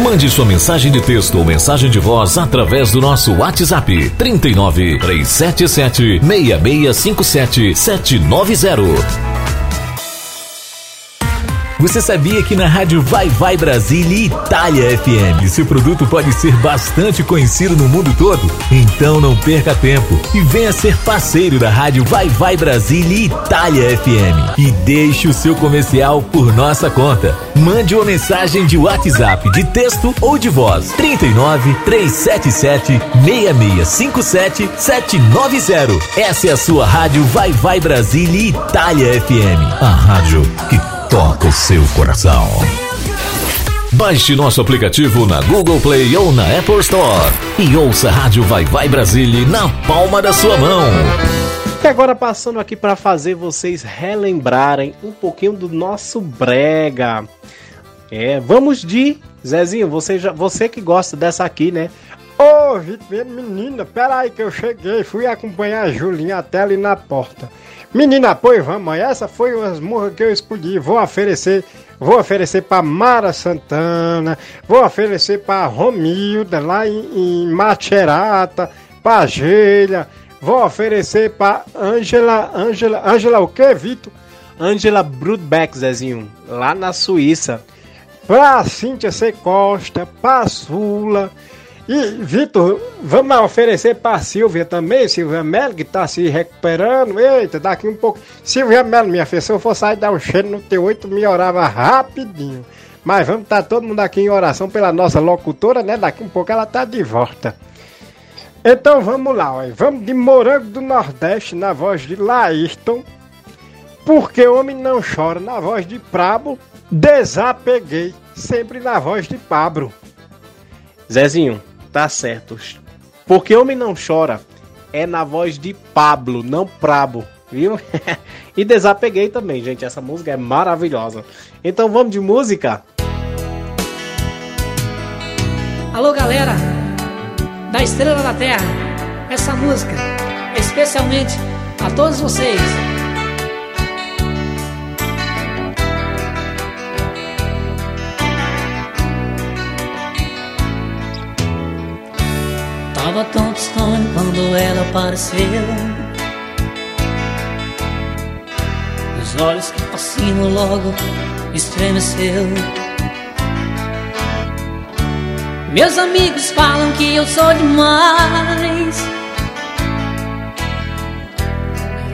Mande sua mensagem de texto ou mensagem de voz através do nosso WhatsApp trinta e nove, trezentos e setenta e sete, seis seis cinco sete, sete nove zero. Você sabia que na rádio Vai Vai Brasília e Itália F M seu produto pode ser bastante conhecido no mundo todo? Então não perca tempo e venha ser parceiro da rádio Vai Vai Brasília e Itália F M e deixe o seu comercial por nossa conta. Mande uma mensagem de WhatsApp, de texto ou de voz. trinta e nove, trezentos e setenta e sete, seis seis cinco sete, sete nove zero. Essa é a sua rádio Vai Vai Brasília e Itália F M. A rádio que toca o seu coração. Baixe nosso aplicativo na Google Play ou na Apple Store e ouça a Rádio Vai Vai Brasília na palma da sua mão. E agora passando aqui para fazer vocês relembrarem um pouquinho do nosso brega. É, vamos de... Zezinho, você, já, você que gosta dessa aqui, né? Ô, oh, menina, peraí que eu cheguei, fui acompanhar a Julinha até ali na porta. Menina, pois vamos, essa foi uma música que eu escolhi, vou oferecer, vou oferecer pra Mara Santana, vou oferecer pra Romilda, lá em, em Macerata, pra Geila, vou oferecer pra Ângela, Ângela, Ângela o que, Vitor? Ângela Brudbeck, Zezinho, lá na Suíça, pra Cíntia C. Costa, pra Sula... E, Vitor, vamos oferecer para Silvia também, Silvia Melo, que tá se recuperando. Eita, daqui um pouco. Silvia Melo, minha filha, se eu fosse sair dar um cheiro no T oito, me orava rapidinho. Mas vamos estar tá todo mundo aqui em oração pela nossa locutora, né? Daqui um pouco ela tá de volta. Então vamos lá, ó. Vamos de Morango do Nordeste, na voz de Laírton. Porque Homem Não Chora, na voz de Prabo. Desapeguei, sempre na voz de Pablo. Zezinho. Tá certo. Porque Homem Não Chora é na voz de Pablo, não Prabo, viu? E Desapeguei também, gente. Essa música é maravilhosa. Então vamos de música? Alô, galera da Estrela da Terra. Essa música é especialmente a todos vocês. Tava tão distante quando ela apareceu. Os olhos que fascinam logo estremeceu. Meus amigos falam que eu sou demais.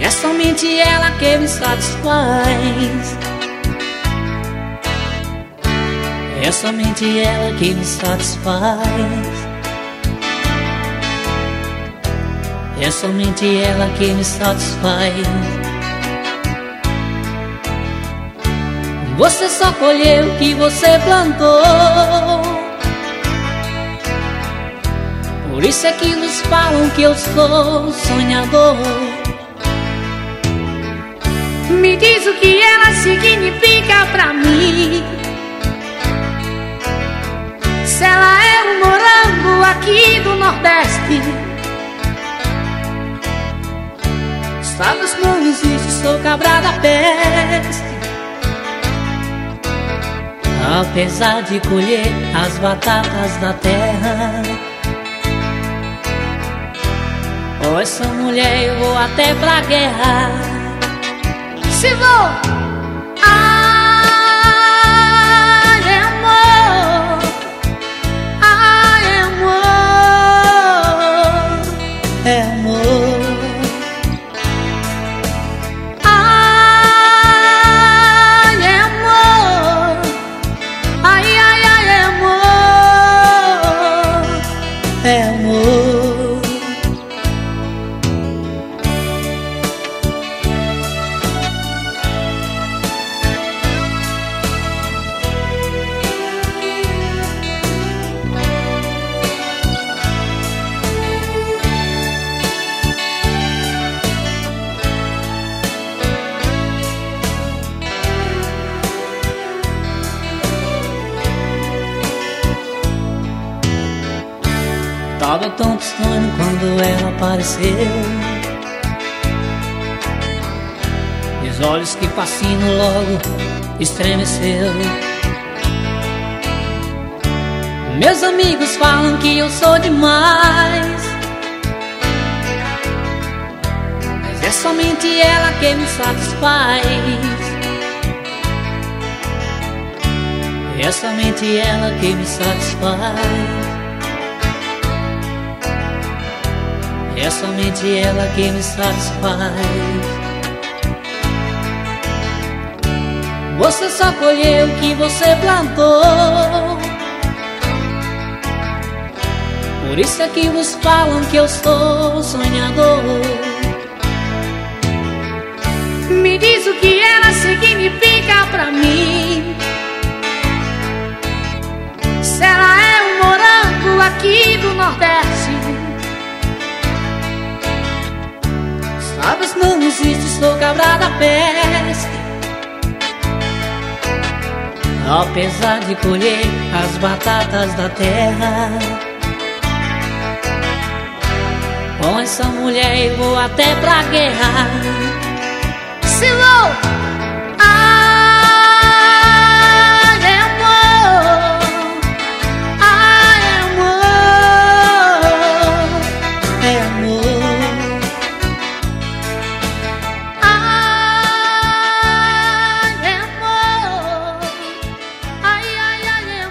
É somente ela que me satisfaz. É somente ela que me satisfaz. É somente ela que me satisfaz. Você só colheu o que você plantou. Por isso é que nos falam que eu sou sonhador. Me diz o que ela significa pra mim. Se ela é um morango aqui do Nordeste. Sabes, não existe, sou cabra da peste. Apesar de colher as batatas da terra, com essa mulher eu vou até pra guerra. Se vou! Ai, amor! Ai, amor! É amor! Tava tão distante quando ela apareceu. Meus olhos que fascinam logo estremeceu. Meus amigos falam que eu sou demais, mas é somente ela que me satisfaz. É somente ela que me satisfaz. É somente ela que me satisfaz. Você só colheu o que você plantou, por isso é que vos falam que eu sou sonhador. Me diz o que ela significa pra mim. Se ela é um morango aqui do Nordeste. Sabes, não existe, sou cabra da peste, apesar de colher as batatas da terra. Com essa mulher eu vou até pra guerra. Se vou, ai amor, ai amor, é amor, ai amor, ai ai ai amor.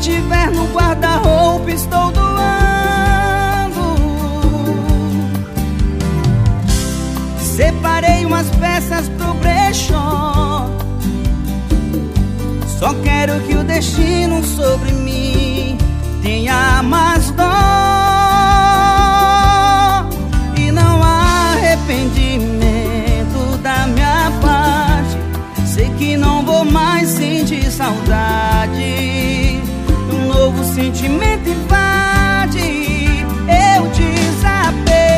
Tiver no guarda-roupa, estou doando. Separei umas peças pro brechó. Só quero que o destino sobre mim tenha mais dó e não há arrependimento da minha parte. Sei que não vou mais sentir saudade. Um novo sentimento invade. Eu desapeguei.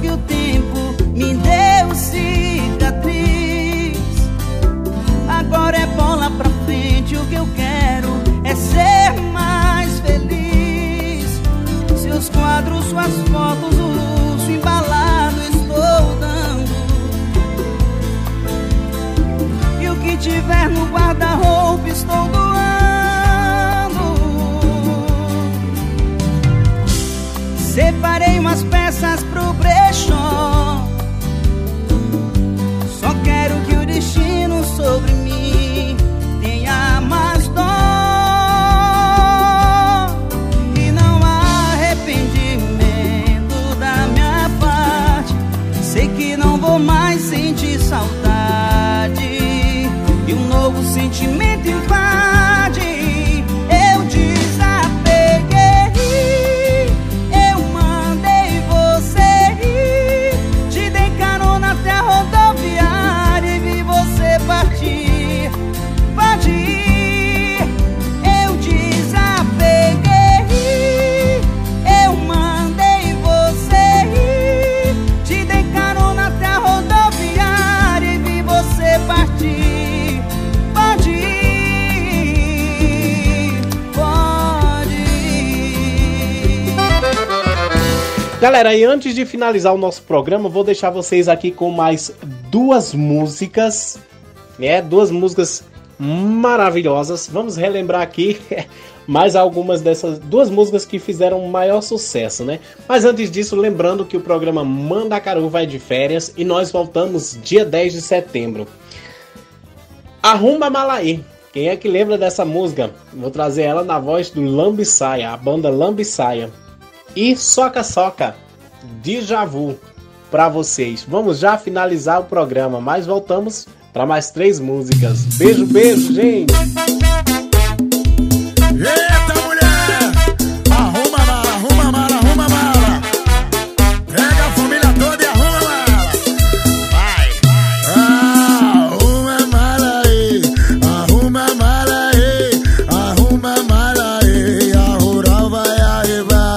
Que o tempo me deu cicatriz. Agora é bola pra frente. O que eu quero é ser mais feliz. Seus quadros, suas fotos, o luxo embalado estou dando. E o que tiver no guarda-roupa estou doando. Separei umas peças pro brechó. Só quero que o destino sobre mim tenha mais dó e não há arrependimento da minha parte. Sei que não vou mais sentir saudade e um novo sentimento invade. Galera, e antes de finalizar o nosso programa, vou deixar vocês aqui com mais duas músicas, né? Duas músicas maravilhosas. Vamos relembrar aqui mais algumas dessas duas músicas que fizeram maior sucesso, né? Mas antes disso, lembrando que o programa Mandacaru vai de férias e nós voltamos dia dez de setembro. Arrumba Malaí. Quem é que lembra dessa música? Vou trazer ela na voz do Lambiçaia, a banda Lambiçaia. E Soca Soca, Déjà Vu, pra vocês. Vamos já finalizar o programa, mas voltamos para mais três músicas. Beijo, beijo, gente! Eita, mulher! Arruma mala, arruma mala, arruma mala! Pega a família toda e arruma mala! Vai, vai! Ah, arruma mala aí, arruma mala aí, arruma mala aí, a rural vai arribar.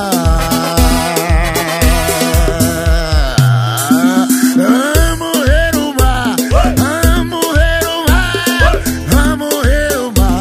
Amo o mar,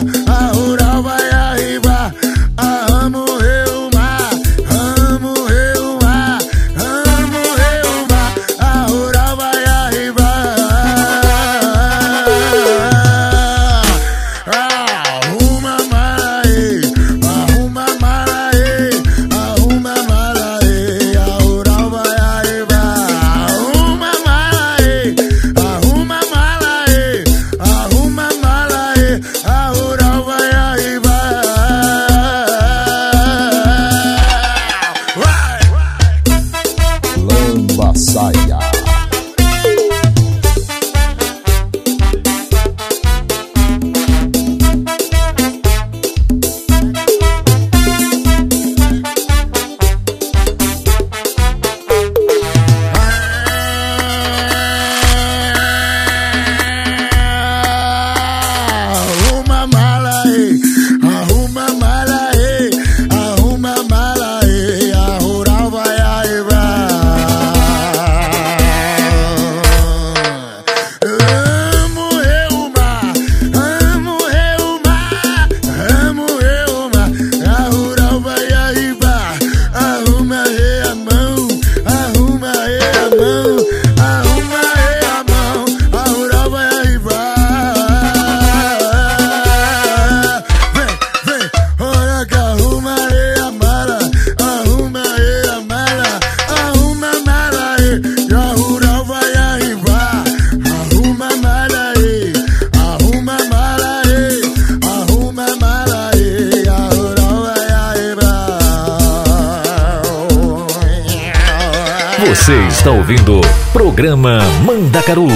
Você está ouvindo o programa Mandacaru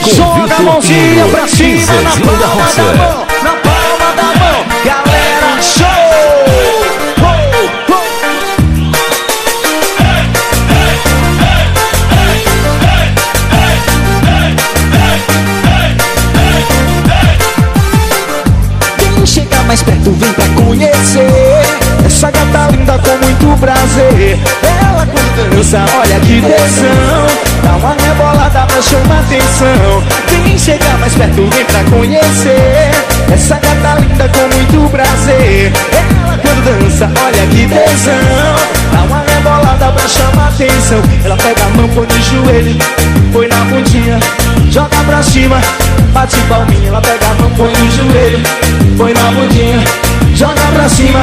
com joga a mãozinha pra cima, Zezinho da Roça. Da mão, na palma da mão, galera, show! Oh, oh. Vem chegar mais perto, vem pra conhecer essa gata linda com muito prazer. Ela quando dança, olha que tensão, dá uma rebolada pra chamar atenção. Vem chegar mais perto, vem pra conhecer essa gata linda com muito prazer. Ela quando dança, olha que tensão, dá uma rebolada pra chamar atenção. Ela pega a mão, põe de joelho, põe na pontinha, joga pra cima, bate palminha. Ela pega a mão, põe de joelho, põe na pontinha, joga pra cima,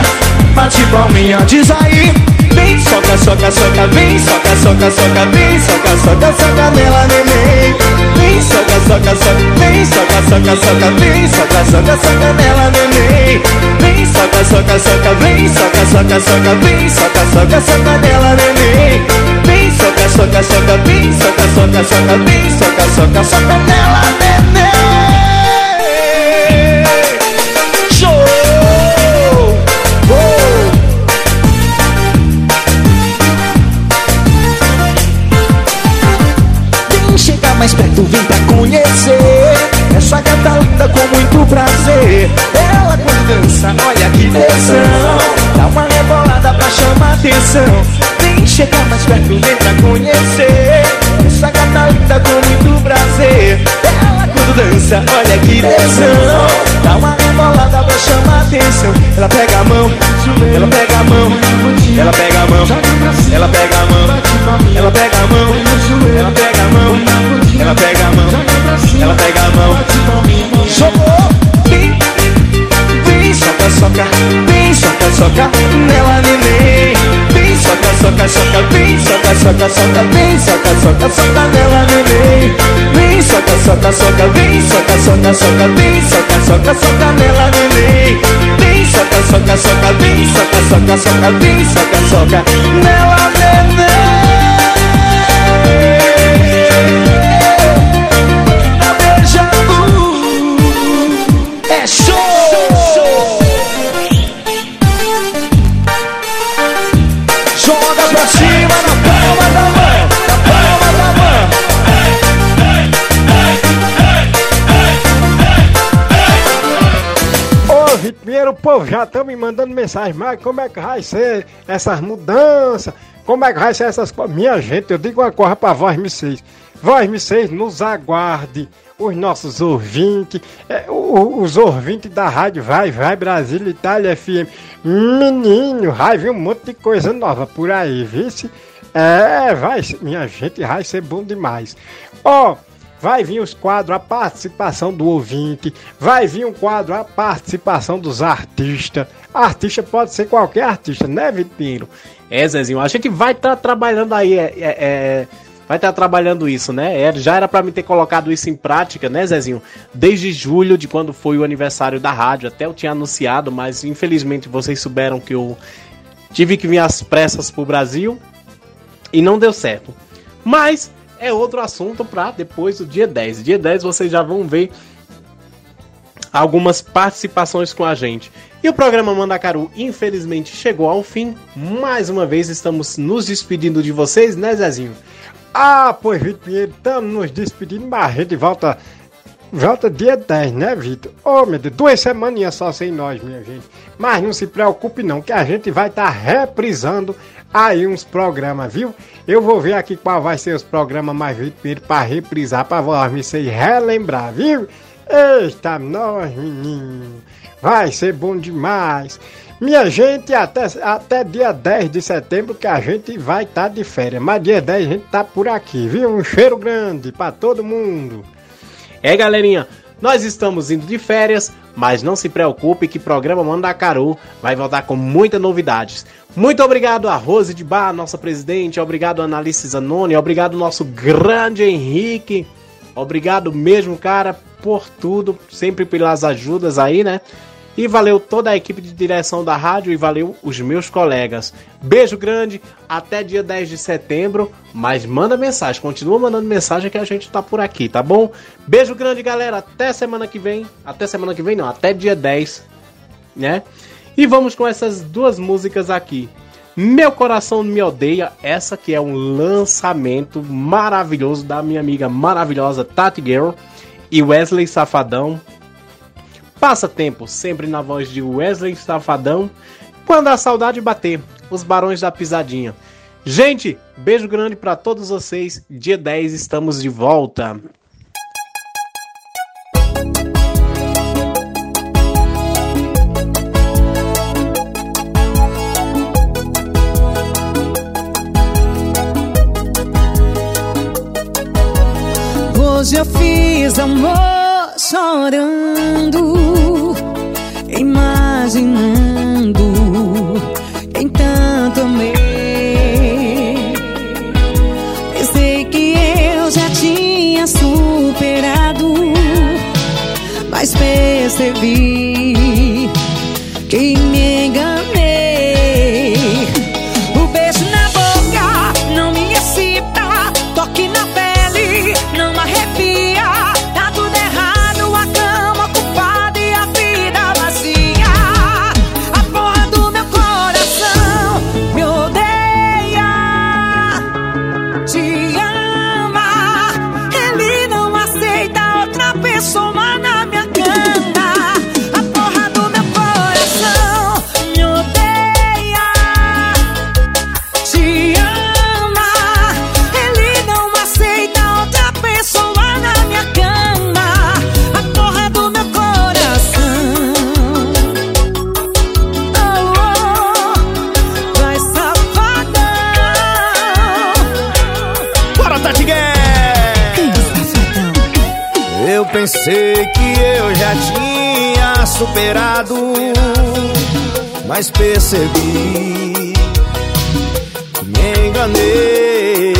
bate palminha, diz aí. Vem, soca, soca, soca, vem, soca, soca, soca, vem, soca, soca, soca nela, neném. Vem, soca, soca, soca, vem, soca, soca, soca, vem, soca, soca, soca nela, neném. Vem, soca, soca, soca, vem, soca, soca, soca, vem, soca, soca, soca nela, neném. Vem, soca, soca, soca, vem, soca, soca, soca, vem, soca, soca, soca nela, neném. Mais perto, vem pra conhecer essa gata linda com muito prazer. Ela quando dança, olha que tensão, dá uma rebolada pra chamar atenção. Vem chegar mais perto, vem pra conhecer essa gata linda com muito prazer. Ela quando dança, olha que tensão, dá uma rebolada pra chamar atenção. Ela pega a mão, ela pega a mão, ela pega a mão, ela pega a mão, ela pega a mão, ela pega a mão. Ela pega a mão, ela pega a mão, jogou, vem, vem, soca, soca, vem, soca, soca, nela, neném. Vem, soca, soca, soca, vem, soca, soca, soca, vem, soca, soca, soca, nela, neném. Vem, soca, soca, soca, vem, soca, soca, soca, vem, soca, soca, soca, nela, neném. Vem, soca, soca, soca, vem, soca, soca, soca, vem, soca, soca, nela, neném. O povo já tá me mandando mensagem, mas como é que vai ser essas mudanças? Como é que vai ser essas coisas? Minha gente, eu digo uma coisa pra vós, vocês. Vós, vocês, nos aguarde. Os nossos ouvintes, é, os, os ouvintes da rádio Vai, Vai, Brasil, Itália F M. Menino, vai vir um monte de coisa nova por aí, vice? É, vai, minha gente, vai ser bom demais. Ó, oh, vai vir os quadros, a participação do ouvinte. Vai vir um quadro, a participação dos artistas. Artista pode ser qualquer artista, né, Vitinho? É, Zezinho, a gente vai estar tá trabalhando aí, é, é, vai estar tá trabalhando isso, né? É, já era pra mim ter colocado isso em prática, né, Zezinho? Desde julho, de quando foi o aniversário da rádio, até eu tinha anunciado, mas infelizmente vocês souberam que eu tive que vir às pressas pro Brasil e não deu certo. Mas é outro assunto para depois do dia dez. Dia dez vocês já vão ver algumas participações com a gente. E o programa Mandacaru, infelizmente, chegou ao fim. Mais uma vez estamos nos despedindo de vocês, né, Zezinho? Ah, pois, Vitor Pinheiro, estamos nos despedindo, mas a gente volta, volta dia dez, né, Vitor? Oh, meu Deus, duas semaninhas só sem nós, minha gente. Mas não se preocupe não, que a gente vai estar tá reprisando aí uns programas, viu? Eu vou ver aqui qual vai ser os programas mais vídeos para reprisar, para vocês relembrar, viu? Eita, nós, menino, vai ser bom demais. Minha gente, até, até dia dez de setembro que a gente vai estar tá de férias, mas dia dez a gente tá por aqui, viu? Um cheiro grande para todo mundo. É, galerinha, nós estamos indo de férias, mas não se preocupe que o programa Mandacaru vai voltar com muitas novidades. Muito obrigado a Rose de Bar, nossa presidente. Obrigado a Analice Zanoni. Obrigado nosso grande Henrique. Obrigado mesmo, cara, por tudo. Sempre pelas ajudas aí, né? E valeu toda a equipe de direção da rádio e valeu os meus colegas. Beijo grande, até dia dez de setembro, mas manda mensagem, continua mandando mensagem que a gente tá por aqui, tá bom? Beijo grande, galera, até semana que vem, até semana que vem não, até dia dez, né? E vamos com essas duas músicas aqui. Meu Coração Me Odeia, essa que é um lançamento maravilhoso da minha amiga maravilhosa Tati Girl e Wesley Safadão. Passatempo, sempre na voz de Wesley Safadão. Quando a saudade bater, os Barões da Pisadinha. Gente, beijo grande para todos vocês. Dia dez estamos de volta. Hoje eu fiz amor chorando, imaginando quem tanto amei. Pensei que eu já tinha superado, mas percebi que me enganei. O beijo na boca não me excita, toque na pele não me arrepia. Pensei que eu já tinha superado, mas percebi que me enganei.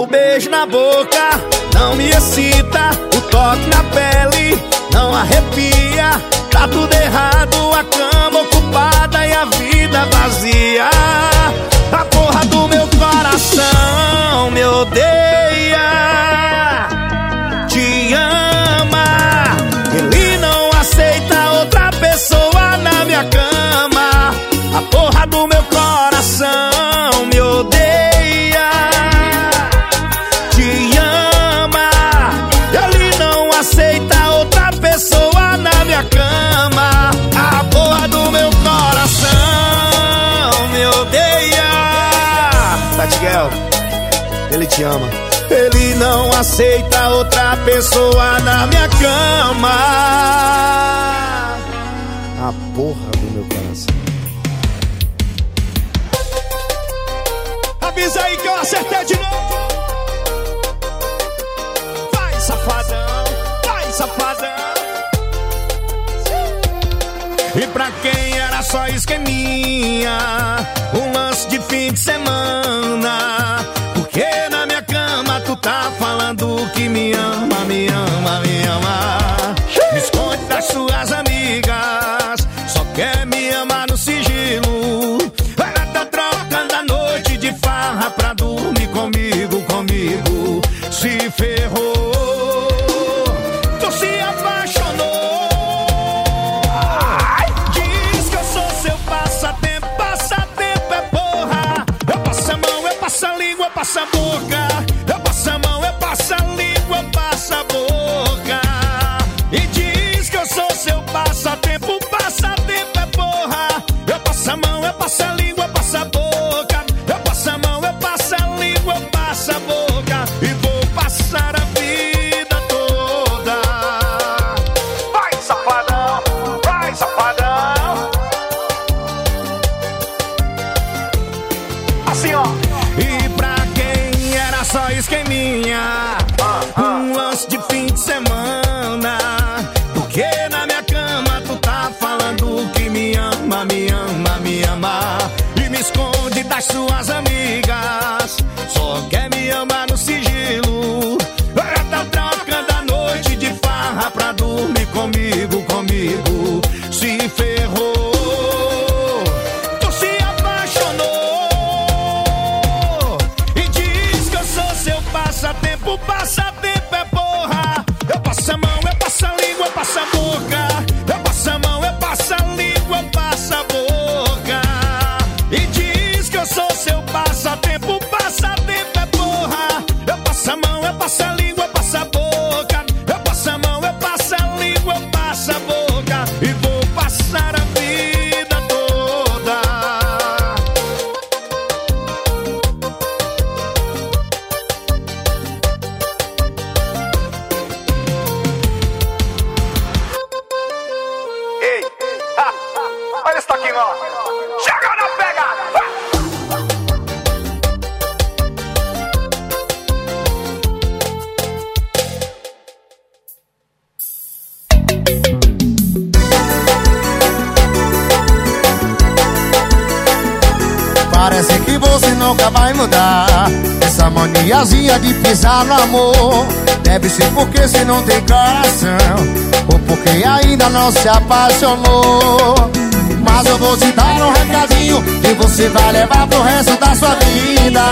O beijo na boca não me excita, o toque na pele não arrepia. Tá tudo errado, a cama ocupada e a vida vazia. A porra do meu coração me odeia, ama, ele não aceita outra pessoa na minha cama. A porra do meu coração me odeia, te ama, ele não aceita outra pessoa na minha cama. A porra do meu coração me odeia. Tatiguel, ele te ama. Ele não aceita outra pessoa na minha cama. A porra do meu coração. Avisa aí que eu acertei de novo. Vai, safadão, vai, safadão. E pra quem era só esqueminha, um lance de fim de semana, porque na minha cama tu tá falando que me ama, me ama, me ama. Me esconde das suas amigas, só quer me amar no sigilo. Ela tá trocando a noite de farra pra dormir comigo, comigo. Se ferrou, tu se apaixonou. Passa a boca, eu passo a mão, eu passo a língua, eu passo a boca. E diz que eu sou seu passatempo, passatempo é porra. Eu passo a mão, eu passo a língua, eu passo a boca. Eu passo a mão, eu passo a língua, eu passo a boca. E vou passar a vida toda. Vai, safadão, vai, safadão. Assim, ó. Só esqueminha, um lance de fim de semana, porque na minha cama tu tá falando que me ama, me ama, me ama. E me esconde das suas amigas, só quer me amar no sigilo. Ela tá trocando a noite de farra pra dormir comigo, comigo. parece que você nunca vai mudar. Essa maniazinha de pisar no amor deve ser porque você não tem coração, ou porque ainda não se apaixonou. Mas eu vou te dar um recadinho que você vai levar pro resto da sua vida.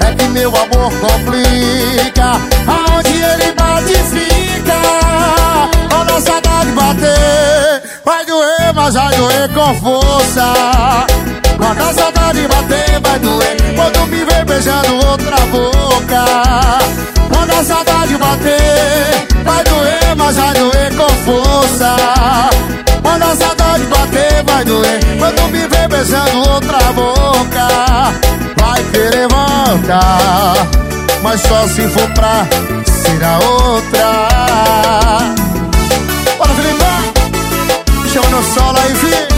É que meu amor complica, aonde ele bate fica. Quando a saudade bater, vai doer, mas vai doer com força. Quando a saudade bater, vai doer, quando me ver beijando outra boca. Quando a saudade bater, vai doer, mas vai doer com força. Quando a saudade bater, vai doer, quando me ver beijando outra boca. Vai querer voltar, mas só se for pra ser a outra. Bora, Felipe! Chama no solo aí, filho!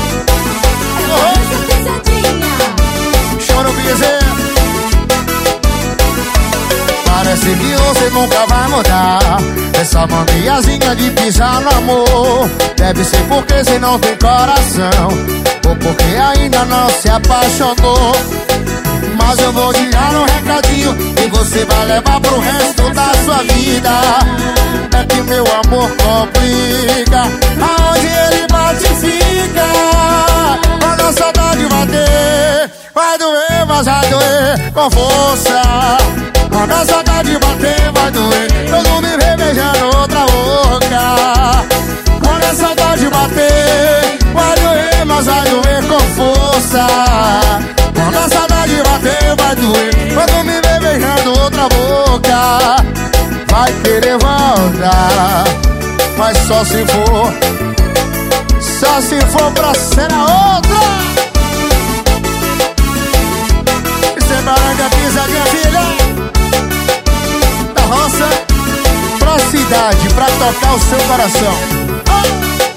Choro, Bezerra. Parece que você nunca vai mudar. Essa maniazinha de pisar no amor deve ser porque você não tem coração, ou porque ainda não se apaixonou. Mas eu vou tirar um recadinho e você vai levar pro resto da sua vida. É que meu amor complica, aonde ele bate fica. Quando a saudade bater, vai doer, mas vai doer com força. Quando a saudade bater, vai doer, todo me ver beijando outra boca. Quando a saudade bater, vai doer, mas vai doer com força. Quando a saudade bater, vai doer, quando me ver beijando outra boca. Vai querer voltar, mas só se for, só se for pra ser a outra. Baranga, pisadinha, filha da roça, pra cidade, pra tocar o seu coração.